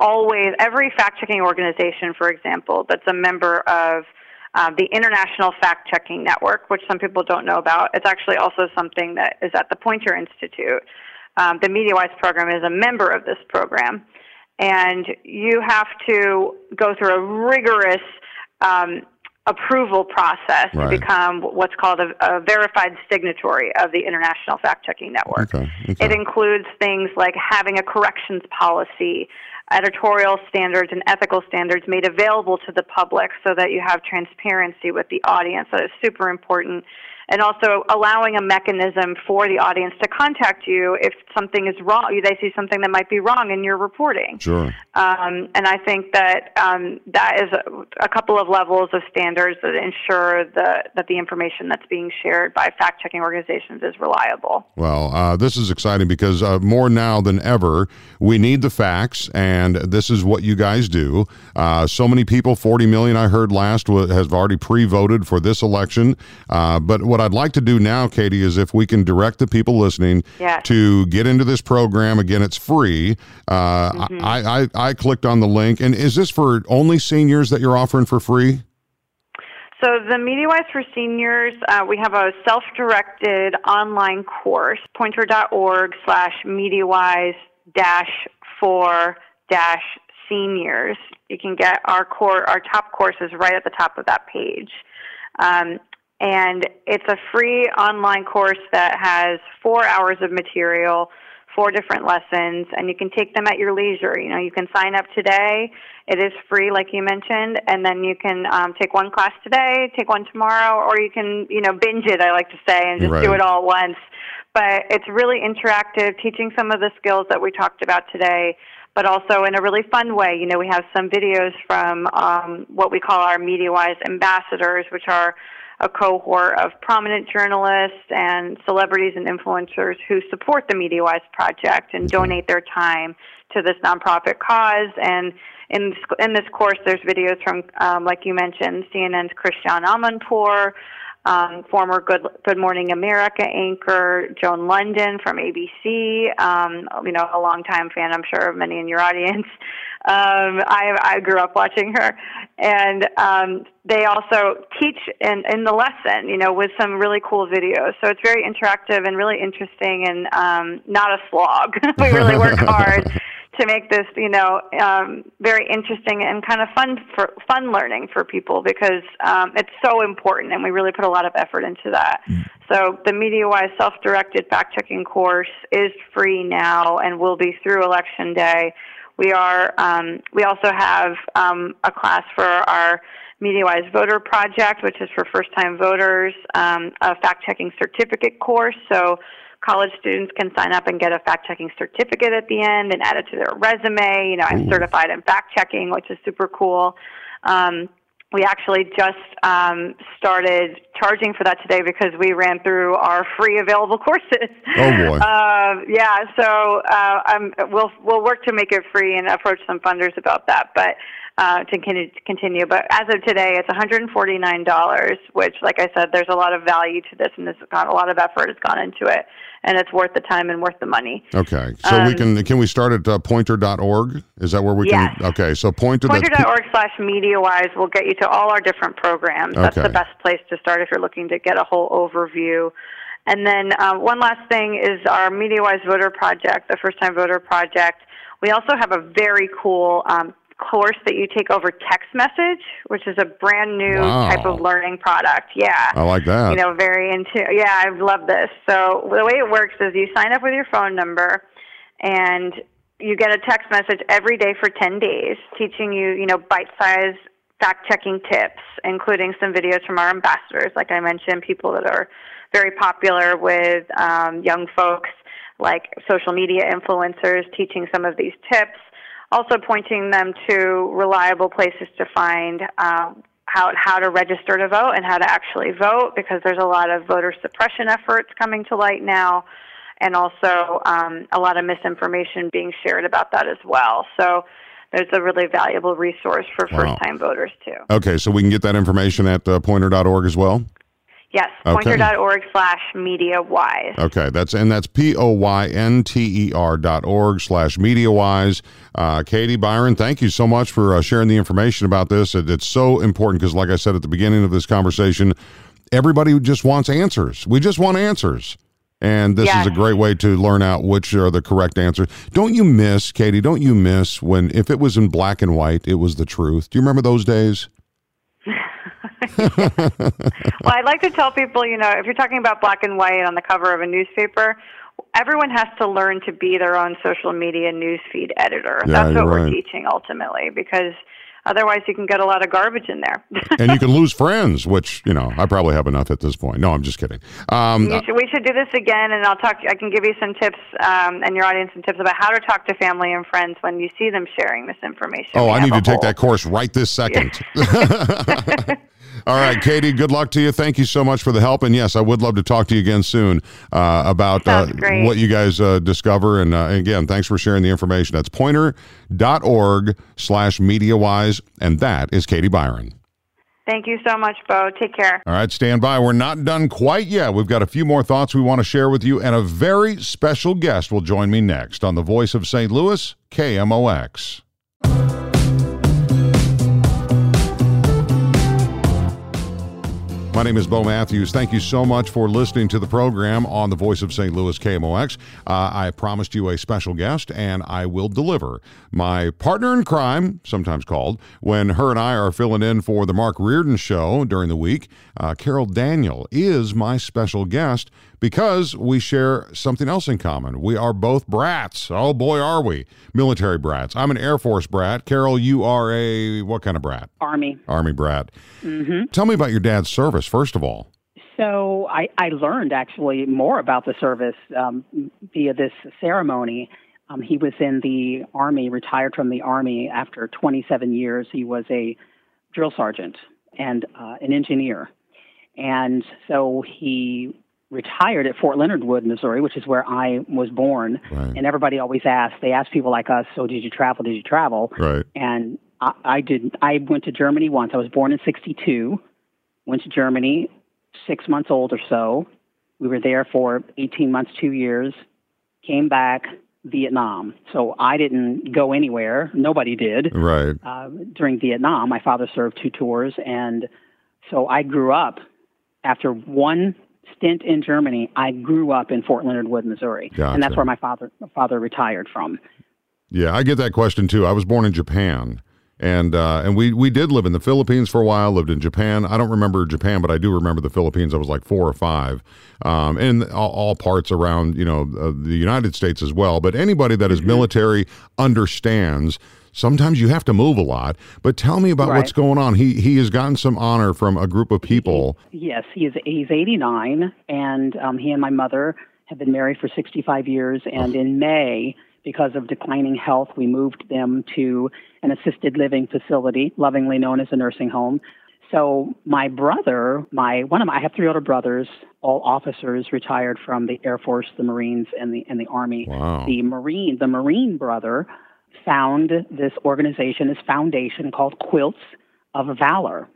always, every fact-checking organization, for example, that's a member of the International Fact-Checking Network, which some people don't know about. It's actually also something that is at the Poynter Institute. The MediaWise program is a member of this program. And you have to go through a rigorous approval process to become what's called a verified signatory of the International Fact-Checking Network. Okay. It includes things like having a corrections policy, editorial standards, and ethical standards made available to the public so that you have transparency with the audience. That is super important. And also allowing a mechanism for the audience to contact you if something is wrong, they see something that might be wrong in your reporting. Sure. And I think that that is a couple of levels of standards that ensure that the information that's being shared by fact-checking organizations is reliable. Well, this is exciting because more now than ever, we need the facts, and and this is what you guys do. So many people, 40 million I heard last, has already pre-voted for this election. But what I'd like to do now, Katie, is if we can direct the people listening to get into this program. Again, it's free. I clicked on the link. And is this for only seniors that you're offering for free? So the MediaWise for Seniors, we have a self-directed online course, poynter.org/MediaWise-for-seniors. You can get our top courses right at the top of that page. And it's a free online course that has 4 hours of material, 4 different lessons, and you can take them at your leisure. You know, you can sign up today. It is free, like you mentioned, and then you can take one class today, take one tomorrow, or you can, you know, binge it, I like to say, and just do it all at once. But it's really interactive, teaching some of the skills that we talked about today, but also in a really fun way. You know, we have some videos from what we call our MediaWise ambassadors, which are a cohort of prominent journalists and celebrities and influencers who support the MediaWise project and donate their time to this nonprofit cause. And in this course, there's videos from, like you mentioned, CNN's Christiane Amanpour, former Good Morning America anchor Joan Lunden from ABC, you know, a longtime fan, I'm sure, of many in your audience. I grew up watching her. And they also teach in the lesson, you know, with some really cool videos. So it's very interactive and really interesting and not a slog. We really work hard to make this, you know, very interesting and kind of fun learning for people, because it's so important, and we really put a lot of effort into that. So the MediaWise self-directed fact-checking course is free now and will be through Election Day. We are. We also have a class for our MediaWise Voter Project, which is for first-time voters, a fact-checking certificate course. So college students can sign up and get a fact-checking certificate at the end and add it to their resume. You know, I'm certified in fact-checking, which is super cool. We actually just started charging for that today because we ran through our free available courses. Oh boy! We'll work to make it free and approach some funders about that, but to continue. But as of today, it's $149, which, like I said, there's a lot of value to this, and there's a lot of effort has gone into it, and it's worth the time and worth the money. Okay, so we can we start at poynter.org? Is that where we can? Okay, so poynter.org/MediaWise will get you to all our different programs. That's the best place to start if you're looking to get a whole overview. And then one last thing is our MediaWise Voter Project, the First Time Voter Project. We also have a very cool course that you take over text message, which is a brand new type of learning product. Yeah. I like that. You know, I love this. So the way it works is you sign up with your phone number and you get a text message every day for 10 days teaching you, you know, bite-sized fact-checking tips, including some videos from our ambassadors, like I mentioned, people that are very popular with young folks, like social media influencers, teaching some of these tips, also pointing them to reliable places to find how to register to vote and how to actually vote, because there's a lot of voter suppression efforts coming to light now, and also a lot of misinformation being shared about that as well. So there's a really valuable resource for first-time voters, too. Okay, so we can get that information at poynter.org as well? Yes, poynter.org/MediaWise. Okay, that's poynter.org/MediaWise. Katie Byron, thank you so much for sharing the information about this. It's so important because, like I said at the beginning of this conversation, everybody just wants answers. We just want answers. And this is a great way to learn out which are the correct answers. Don't you miss, Katie, when, if it was in black and white, it was the truth? Do you remember those days? Well, I like to tell people, you know, if you're talking about black and white on the cover of a newspaper, everyone has to learn to be their own social media newsfeed editor. That's what we're teaching ultimately, because otherwise you can get a lot of garbage in there. And you can lose friends, which, you know, I probably have enough at this point. No, I'm just kidding. We should do this again, and I can give you some tips and your audience some tips about how to talk to family and friends when you see them sharing this information. Oh, I need to take that course right this second. All right, Katie, good luck to you. Thank you so much for the help. And yes, I would love to talk to you again soon about what you guys discover. And again, thanks for sharing the information. That's poynter.org/MediaWise. And that is Katie Byron. Thank you so much, Beau. Take care. All right, stand by. We're not done quite yet. We've got a few more thoughts we want to share with you, and a very special guest will join me next on the Voice of St. Louis, KMOX. My name is Beau Matthews. Thank you so much for listening to the program on the Voice of St. Louis, KMOX. I promised you a special guest, and I will deliver. My partner in crime, sometimes called, when her and I are filling in for the Mark Reardon Show during the week, Carol Daniel is my special guest because we share something else in common. We are both brats. Oh, boy, are we. Military brats. I'm an Air Force brat. Carol, you are a what kind of brat? Army. Army brat. Mm-hmm. Tell me about your dad's service, first of all. So I learned actually more about the service via this ceremony. He was in the Army, retired from the Army after 27 years. He was a drill sergeant and an engineer. And so he retired at Fort Leonard Wood, Missouri, which is where I was born. Right. And everybody always asks, they ask people like us, so did you travel? Did you travel? Right. And I didn't. I went to Germany once. I was born in 1962. Went to Germany, 6 months old or so. We were there for 18 months, 2 years. Came back, Vietnam. So I didn't go anywhere. Nobody did. Right. During Vietnam, my father served 2 tours. And so I grew up, after one stint in Germany, I grew up in Fort Leonard Wood, Missouri. Gotcha. And that's where my father retired from. Yeah, I get that question too. I was born in Japan. And we did live in the Philippines for a while, lived in Japan. I don't remember Japan, but I do remember the Philippines. I was like 4 or 5, and all parts around, the United States as well. But anybody that is military understands sometimes you have to move a lot. But tell me about what's going on. He has gotten some honor from a group of people. Yes, he's 89, and he and my mother have been married for 65 years. And in May, because of declining health, we moved them to an assisted living facility, lovingly known as a nursing home. So my brother, I have 3 older brothers, all officers retired from the Air Force, the Marines, and the Army. Wow. The Marine brother found this organization, this foundation called Quilts of Valor.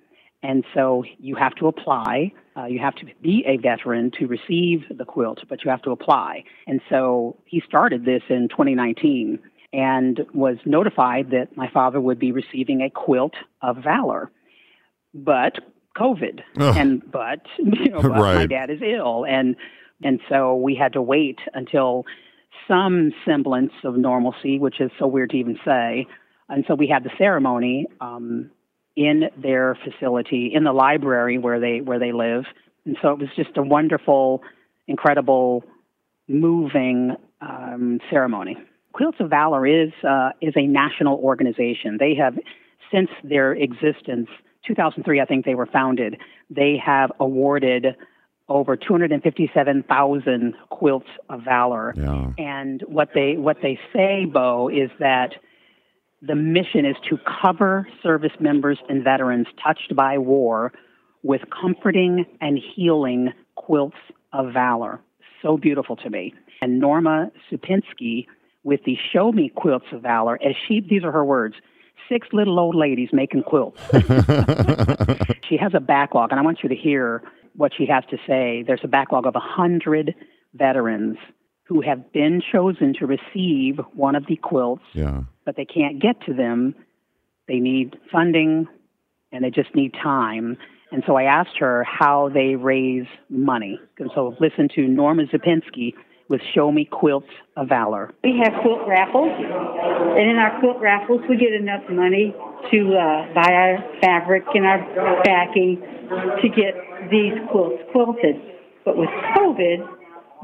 And so you have to apply. You have to be a veteran to receive the quilt, but you have to apply. And so he started this in 2019 and was notified that my father would be receiving a Quilt of Valor. But COVID, but my dad is ill. And so we had to wait until some semblance of normalcy, which is so weird to even say. And so we had the ceremony in their facility, in the library where they live. And so it was just a wonderful, incredible, moving ceremony. Quilts of Valor is a national organization. They have, since their existence, 2003, I think they were founded, they have awarded over 257,000 Quilts of Valor. Yeah. And what they say, Beau, is that the mission is to cover service members and veterans touched by war with comforting and healing Quilts of Valor. So beautiful to me. And Norma Supinski with the Show Me Quilts of Valor, these are her words, 6 little old ladies making quilts. She has a backlog, and I want you to hear what she has to say. There's a backlog of 100 veterans who have been chosen to receive one of the quilts, but they can't get to them. They need funding, and they just need time. And so I asked her how they raise money. And so listen to Norma Supinski with Show Me Quilts of Valor. We have quilt raffles, and in our quilt raffles, we get enough money to buy our fabric and our backing to get these quilts quilted. But with COVID,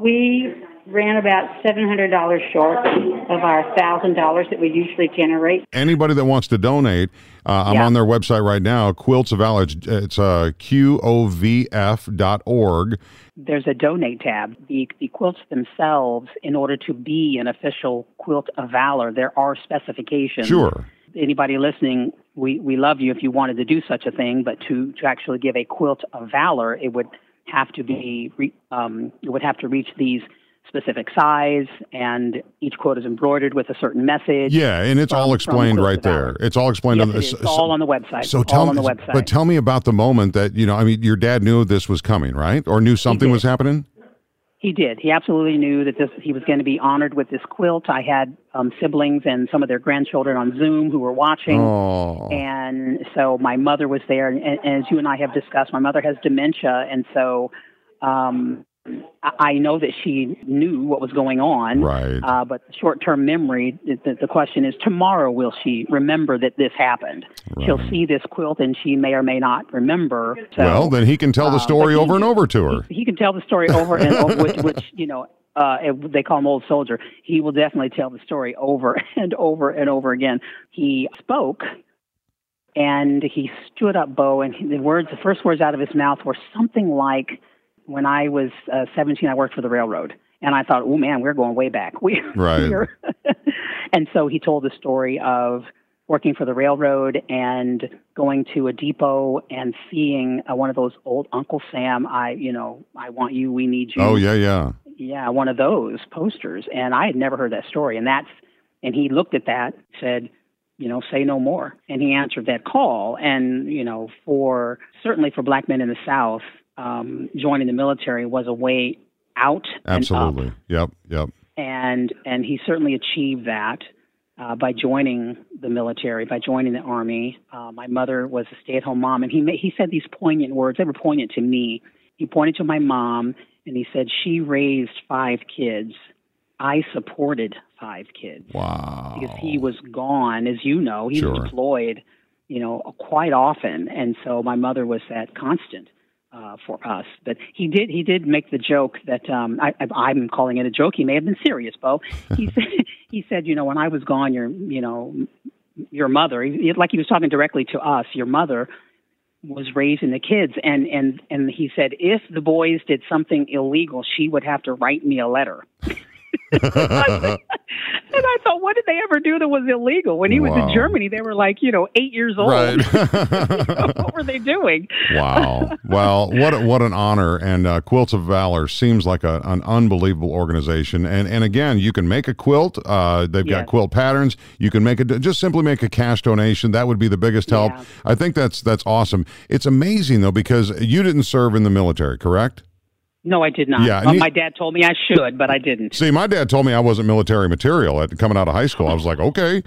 we ran about $700 short of our $1,000 that we usually generate. Anybody that wants to donate, I'm on their website right now, Quilts of Valor. It's QOVF.org. There's a donate tab. The quilts themselves, in order to be an official Quilt of Valor, there are specifications. Sure. Anybody listening we love you if you wanted to do such a thing, but to actually give a quilt of valor, it would have to be it would have to reach these specific size, and each quilt is embroidered with a certain message. Yeah, and it's all explained right there. It's all explained. Yes, it's all on the website. So tell me, but tell me about the moment that, you know, I mean, your dad knew this was coming, right? Or knew something was happening? He did. He absolutely knew that he was going to be honored with this quilt. I had siblings and some of their grandchildren on Zoom who were watching. Oh. And so my mother was there. And as you and I have discussed, my mother has dementia. And so, I know that she knew what was going on, right. But short-term memory, the question is, tomorrow will she remember that this happened? Right. She'll see this quilt, and she may or may not remember. So, well, then he can tell the story over and over to her. He can tell the story over and over, which you know, they call him Old Soldier. He will definitely tell the story over and over and over again. He spoke, and he stood up, Beau, and the first words out of his mouth were something like, when I was 17, I worked for the railroad, and I thought, oh, man, we're going way back. We're here. And so he told the story of working for the railroad and going to a depot and seeing one of those old Uncle Sam, I want you, we need you. Oh, yeah, yeah. Yeah, one of those posters. And I had never heard that story. And he looked at that, said, you know, say no more. And he answered that call. And, you know, certainly for black men in the South, joining the military was a way out. Absolutely. And up. Yep. And he certainly achieved that by joining the military, by joining the Army. My mother was a stay-at-home mom, and he said these poignant words. They were poignant to me. He pointed to my mom, and he said, she raised 5 kids. I supported 5 kids. Wow. Because he was gone, as you know. He was deployed, you know, quite often. And so my mother was that constant for us. But he did make the joke that, I'm calling it a joke. He may have been serious, Beau. He said, you know, when I was gone, your mother, like he was talking directly to us, your mother was raising the kids. And he said, if the boys did something illegal, she would have to write me a letter. And I thought, what did they ever do that was illegal? When he was in Germany, they were like, you know, 8 years old. Right. What were they doing? Wow. Well, what an honor. And Quilts of Valor seems like an unbelievable organization. And again, you can make a quilt. They've got quilt patterns. You can just simply make a cash donation. That would be the biggest help. Yeah. I think that's awesome. It's amazing, though, because you didn't serve in the military, correct? No, I did not. Yeah, my dad told me I should, but I didn't. See, my dad told me I wasn't military material coming out of high school. I was like, okay,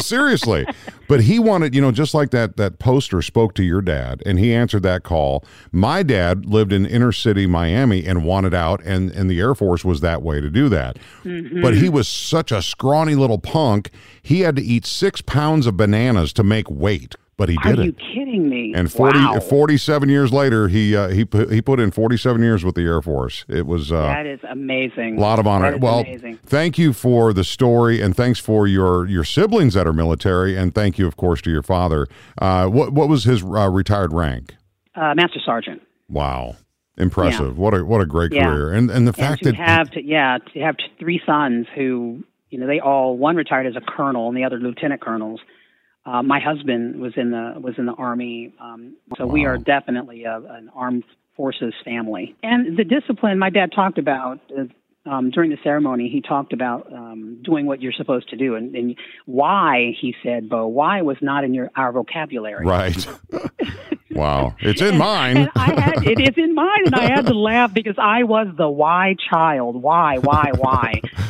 seriously. But he wanted, you know, just like that poster spoke to your dad, and he answered that call. My dad lived in inner city Miami and wanted out, and the Air Force was that way to do that. Mm-hmm. But he was such a scrawny little punk, he had to eat 6 pounds of bananas to make weight. But he did it. Are you kidding me? And 47 years later, he put in 47 years with the Air Force. It was that is amazing. A lot of honor. Well, amazing. Thank you for the story, and thanks for your siblings that are military, and thank you, of course, to your father. What was his retired rank? Master Sergeant. Wow. Impressive. Yeah. What a great career. And the fact that to have 3 sons who, you know, they all, one retired as a colonel and the other lieutenant colonels. My husband was in the Army, so we are definitely an armed forces family. And the discipline my dad talked about during the ceremony, he talked about doing what you're supposed to do, and why, he said, Beau, why was not in our vocabulary. Right. Wow, it's in mine. And it is in mine, and I had to laugh because I was the why child. Why?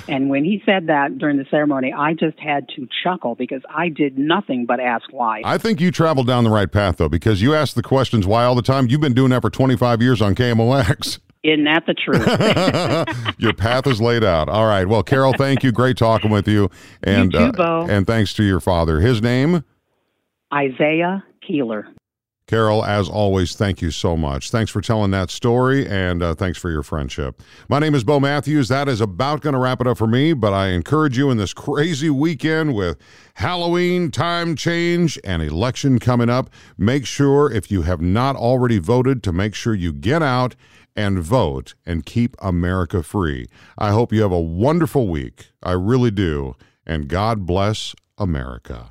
And when he said that during the ceremony, I just had to chuckle because I did nothing but ask why. I think you traveled down the right path, though, because you ask the questions why all the time. You've been doing that for 25 years on KMOX. Isn't that the truth? Your path is laid out. All right. Well, Carol, thank you. Great talking with you. And, you too, Beau. And thanks to your father. His name? Isaiah Keeler. Carol, as always, thank you so much. Thanks for telling that story, and thanks for your friendship. My name is Beau Matthews. That is about going to wrap it up for me, but I encourage you in this crazy weekend with Halloween, time change, and election coming up. Make sure, if you have not already voted, to make sure you get out and vote and keep America free. I hope you have a wonderful week. I really do. And God bless America.